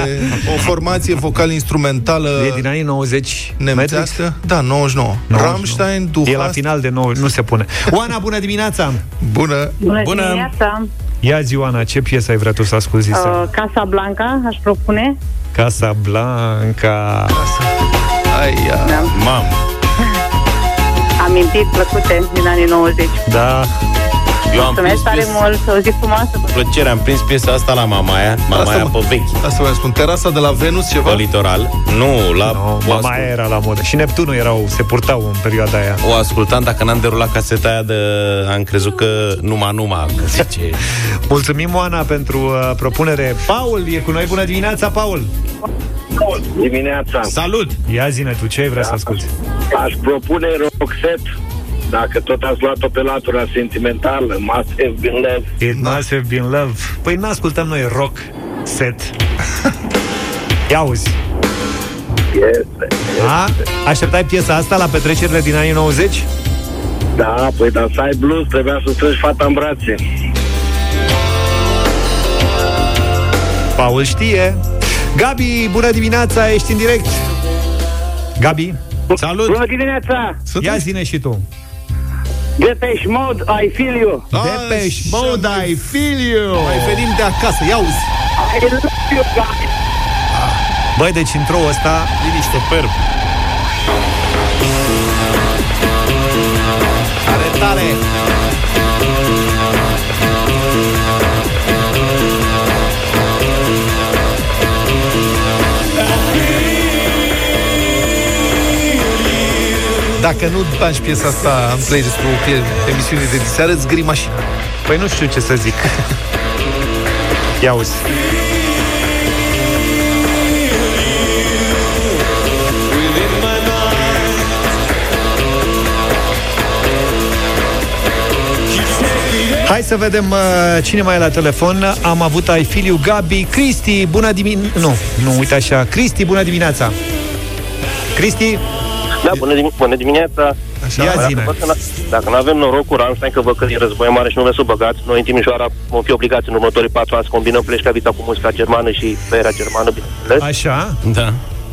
o formație vocal-instrumentală. E din anii nouăzeci. Nemțească? Matrix? Da, nouăzeci și nouă. nouăzeci și nouă. Rammstein, Du hast. E la final de nouă, nu se pune. Oana, bună dimineața! Bună! Bună, bună dimineața! Ia zi, Oana, ce piesă ai vrea tu să asculti? Uh, Casa Blanca, aș propune. Casa Blanca. Aia, da. Mamă. Amintiri plăcute din anii nouăzeci. Da. Eu mulțumesc tare pies... mult, o zi frumoasă. Plăcere, am prins piesa asta la Mamaia. Mamaia pe vechi. Asta v-am spun, terasa de la Venus ceva? Pe litoral. Nu, la... No, Mamaia era la modă. Și Neptunul erau, se purtau în perioada aia. O ascultam, dacă n-am derulat caseta aia de... Am crezut că numa, numa zice. Mulțumim, Oana, pentru uh, propunere. Paul e cu noi, bună dimineața, Paul. Paul, dimineața. Salut. Ia zi-ne tu, ce ai vrea da. să asculti? Aș propune Roxette. Dacă tot ați luat-o pe latura sentimentală, must have been love. It must have been love. Păi n-ascultăm noi rock set. Ia auzi. Este, este. Așteptai piesa asta la petrecerile din anii nouăzeci? Da, păi dansai blues, trebuia să strângi fata în brațe. Paul știe. Gabi, bună dimineața, ești în direct. Gabi, salut. Bună dimineața. Ia zi-ne și tu. Depeche Mode, I feel you. Depeche Mode, I feel you. Mai venim de acasă, ia-uzi. Băi, deci intro-ul ăsta liniște, perb. Are tare. Dacă nu faci piesa asta în playlist-ul emisiunii de diseară, îți grima și... Păi nu știu ce să zic. Ia auzi. Hai să vedem uh, cine mai e la telefon. Am avut ai filiu Gabi. Cristi, bună dimineața. Nu, nu, uite așa. Cristi, bună dimineața. Cristi? Da, bună, dim- bună dimineața. Așa, ia zi-ne. Dacă nu avem noroc cu Rammstein că vă că e război mare și nu vreți să băgați, noi în Timișoara vom fi obligați în următorii patru ani să combinăm pleșcavita cu muzica germană și băierea germană, bineînțeles. Așa, da.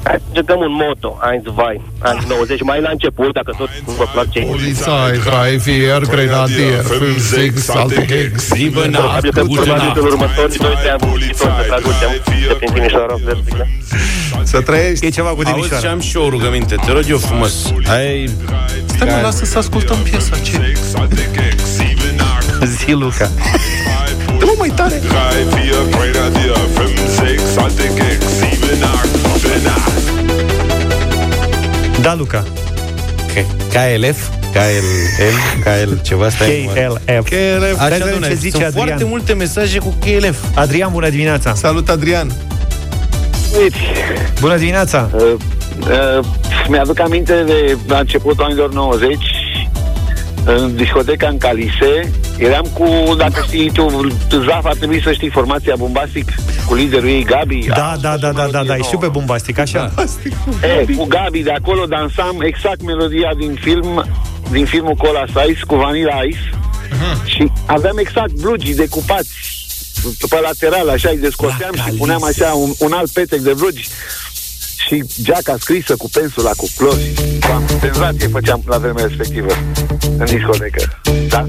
Hai dăm un motto, eins, zwei, anii nouăzeci, mai la început, dacă tot nu vă place. Polizei, drei, vier, grenadier, cinci, șase, alte gex, șapte, opt, probabil că probabil că în următorii doi ani vom fi tot să traducem de prin Timișoara. Să trăiești. E ceva cu Timișoara. Auzi, ce-am și o rugăminte, te rog eu frumos. Hai... Stai mă, lasă să ascultăm piesa, ce? Zi, Luca. Dă-mă mai tare. Da, Luca. K L F? K L L? K L ceva? K L F. Sunt foarte multe mesaje cu K L F. Adrian, bună dimineața. Salut, Adrian. Bună dimineața. Mi-aduc aminte de la începutul anilor nouăzeci, în discoteca în Calise. Eram cu, dacă știi tu, Zaf, ar trebui să știi formația Bombastic, cu liderul ei, Gabi. Da, da, da, da, da, da, e și pe Bombastic, așa. Bombastic, cu Gabi. E, cu Gabi de acolo dansam exact melodia din film, din filmul Cola Size, cu Vanilla Ice. Uh-huh. Și aveam exact blugii decupați pe lateral, așa, îi descosteam și puneam așa un, un alt petec de blugi. Și geaca scrisă cu pensula, cu clos. Senzație făceam la vremea respectivă în discotecă. Da?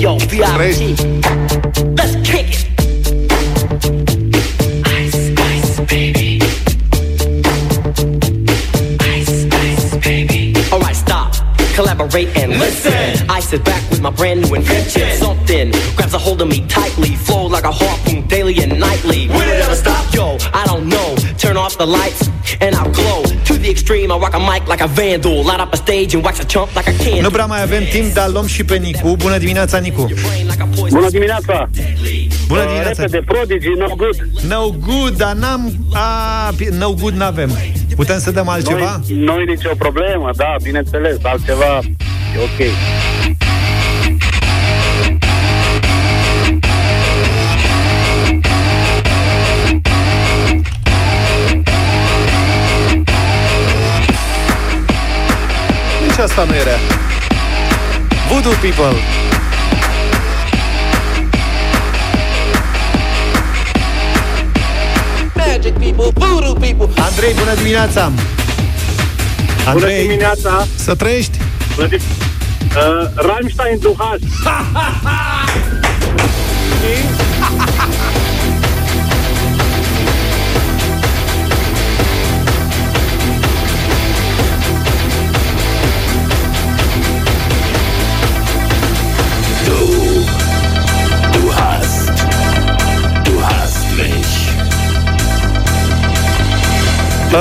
Yo, V I P. Let's kick it. Ice, ice, baby. Ice, ice, baby. Alright, stop. Collaborate and listen. I sit back with my brand new invention. Something grabs a hold of me tightly. Flow like a harpoon daily and nightly. Will it ever stop? Yo, I don't know. Turn off the lights and I'll glow. To the extreme, I rock a mic like a vandal. Light up a stage and wax a chump like a candle. Nu prea mai avem timp, dar luăm și pe Nicu. Bună dimineața, Nicu. Bună dimineața. Bună dimineața. Repede, Prodigy, No Good. No Good, dar n-am... A, No Good n-avem. Putem să dăm altceva? Noi, noi nicio problemă, da, bineînțeles. Altceva e ok. Asta nu era Voodoo People. Magic people, voodoo people. Andrei, bună dimineața. Andrei, bună dimineața. Să trăiești. Bună dim- uh, Rammstein Duhas.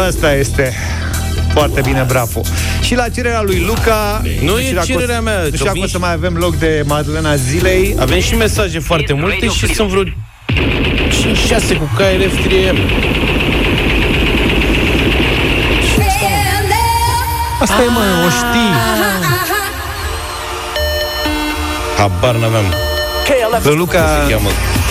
Asta este foarte bine, bravo. Și la cererea lui Luca. Nu e cererea mea. Nu știu dacă să mai avem loc de Madlena Zilei. Avem și mesaje foarte multe și sunt vreo cinci șase cu K L F trei M. Asta e, mă, o știi. Habar n-aveam. Lui Luca,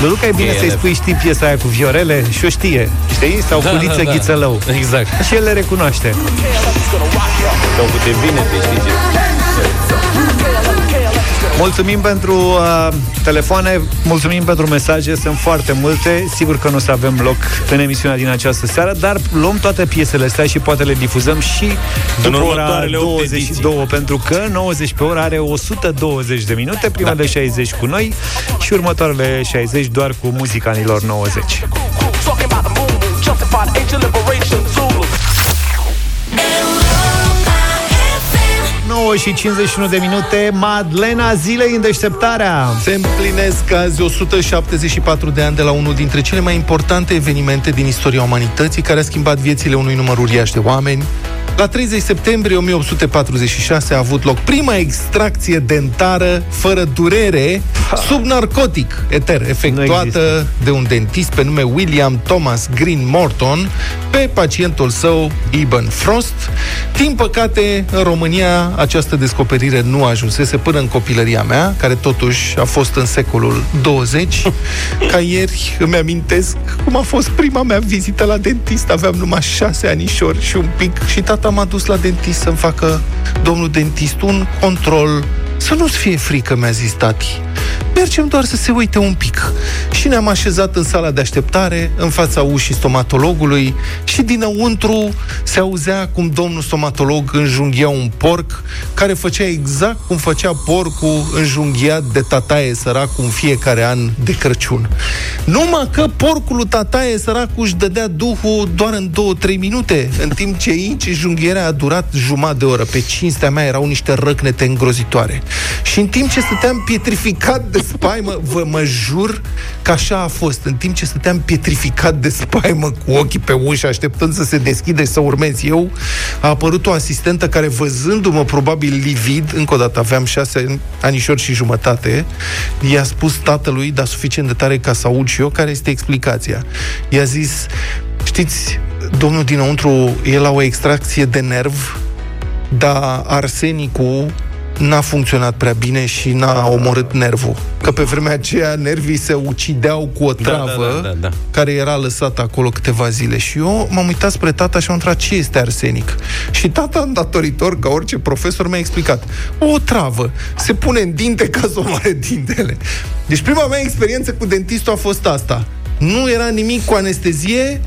lui Luca e bine K L F. Să-i spui, știi piesa aia cu Viorele? Și o știe, știi? Sau da, cu Liță, da, da. Ghițălău. Exact. Și el le recunoaște. S-au pute bine, te știi ce. Mulțumim pentru uh, telefoane, mulțumim pentru mesaje, sunt foarte multe. Sigur că nu o să avem loc în emisiunea din această seară, dar luăm toate piesele astea și poate le difuzăm și după ora douăzeci și două, pentru că nouăzeci pe oră are o sută douăzeci de minute, primele da. șaizeci cu noi și următoarele șaizeci doar cu muzica anilor nouăzeci. nouă și cincizeci și unu de minute, Madlena Zilei în Deșteptarea. Se împlinesc azi o sută șaptezeci și patru de ani de la unul dintre cele mai importante evenimente din istoria umanității, care a schimbat viețile unui număr uriaș de oameni, La treizeci septembrie o mie opt sute patruzeci și șase a avut loc prima extracție dentară fără durere sub narcotic eter, efectuată de un dentist pe nume William Thomas Green Morton pe pacientul său Eben Frost. Din păcate, în România această descoperire nu ajunsese până în copilăria mea, care totuși a fost în secolul douăzeci. Ca ieri îmi amintesc cum a fost prima mea vizită la dentist. Aveam numai șase anișori și un pic și tata m-a dus la dentist să-mi facă, domnul dentist, un control. Să nu-ți fie frică, mi-a zis tati. Mergem doar să se uite un pic. Și ne-am așezat în sala de așteptare, în fața ușii stomatologului, și dinăuntru se auzea cum domnul stomatolog înjunghia un porc, care făcea exact cum făcea porcul înjunghiat de tataie săracul în fiecare an de Crăciun. Numai că porcul tataie săracul își dădea duhul doar în două-trei minute, în timp ce aici junghierea a durat jumătate de oră. Pe cinstea mea erau niște răcnete îngrozitoare. Și în timp ce stăteam pietrificat de spaimă, vă mă jur că așa a fost, în timp ce stăteam pietrificat de spaimă cu ochii pe ușă, așteptând să se deschidă și să urmez eu, a apărut o asistentă care, văzându-mă probabil livid, încă o dată aveam șase anișori și jumătate, i-a spus tatălui, dar suficient de tare ca să aud și eu, care este explicația. I-a zis, știți, domnul dinăuntru e la o extracție de nerv, dar arsenicul n-a funcționat prea bine și n-a omorât nervul. Că pe vremea aceea nervii se ucideau cu o travă, da, da, da, da, da, care era lăsată acolo câteva zile. Și eu m-am uitat spre tata și am întrebat ce este arsenic. Și tata, îndatoritor ca orice profesor, mi-a explicat. O travă. Se pune în dinte ca să omoare dintele. Deci prima mea experiență cu dentistul a fost asta. Nu era nimic cu anestezie,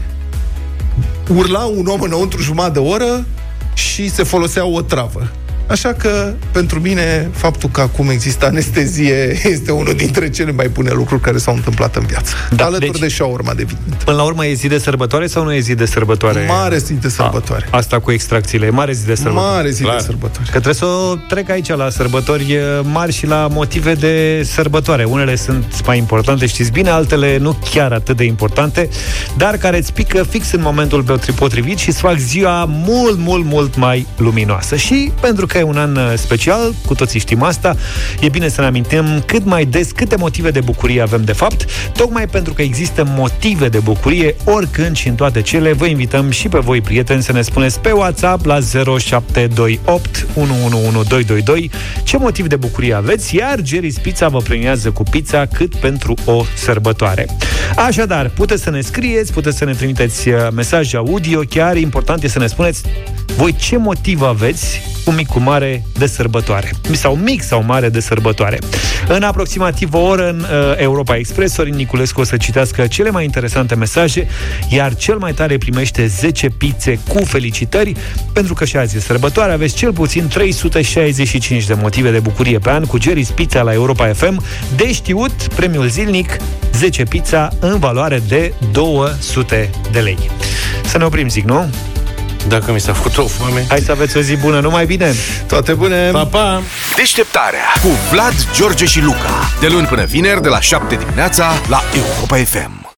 urla un om înăuntru jumătate de oră și se folosea o travă. Așa că, pentru mine, faptul că acum există anestezie este unul dintre cele mai bune lucruri care s-au întâmplat în viață. Da, alături deci, de șaorma, evident. Până la urmă, e zi de sărbătoare sau nu e zi de sărbătoare? Mare zi de sărbătoare. A, asta cu extracțiile, e mare zi de sărbătoare. Mare zi, clar, de sărbătoare. Că trebuie să o trec aici la sărbători mari și la motive de sărbătoare. Unele sunt mai importante, știți bine, altele nu chiar atât de importante, dar care îți pică fix în momentul potrivit și îți fac ziua mult, mult, mult mai luminoasă. Și pentru că e un an special, cu toții știm asta, e bine să ne amintim cât mai des câte motive de bucurie avem de fapt, tocmai pentru că există motive de bucurie oricând și în toate cele. Vă invităm și pe voi, prieteni, să ne spuneți pe WhatsApp la zero șapte doi opt unu unu unu doi doi doi ce motiv de bucurie aveți, iar Jerry's Pizza vă premiază cu pizza cât pentru o sărbătoare. Așadar, puteți să ne scrieți, puteți să ne trimiteți mesaje audio, chiar important e să ne spuneți voi ce motiv aveți, un mic, cu mare, de sărbătoare. Sau mic sau mare de sărbătoare. În aproximativ o oră în uh, Europa Express, Sorin Niculescu o să citească cele mai interesante mesaje, iar cel mai tare primește zece pizze cu felicitări, pentru că și azi e sărbătoare, aveți cel puțin trei sute șaizeci și cinci de motive de bucurie pe an cu Jerry's Pizza la Europa F M, de știut premiul zilnic zece pizza în valoare de două sute de lei. Să ne oprim, zic, nu? Dacă mi s-a făcut o foame. Hai să aveți o zi bună, numai bine. Toate bune. Pa, pa. Deșteptarea cu Vlad, George și Luca. De luni până vineri de la șapte dimineața la Europa F M.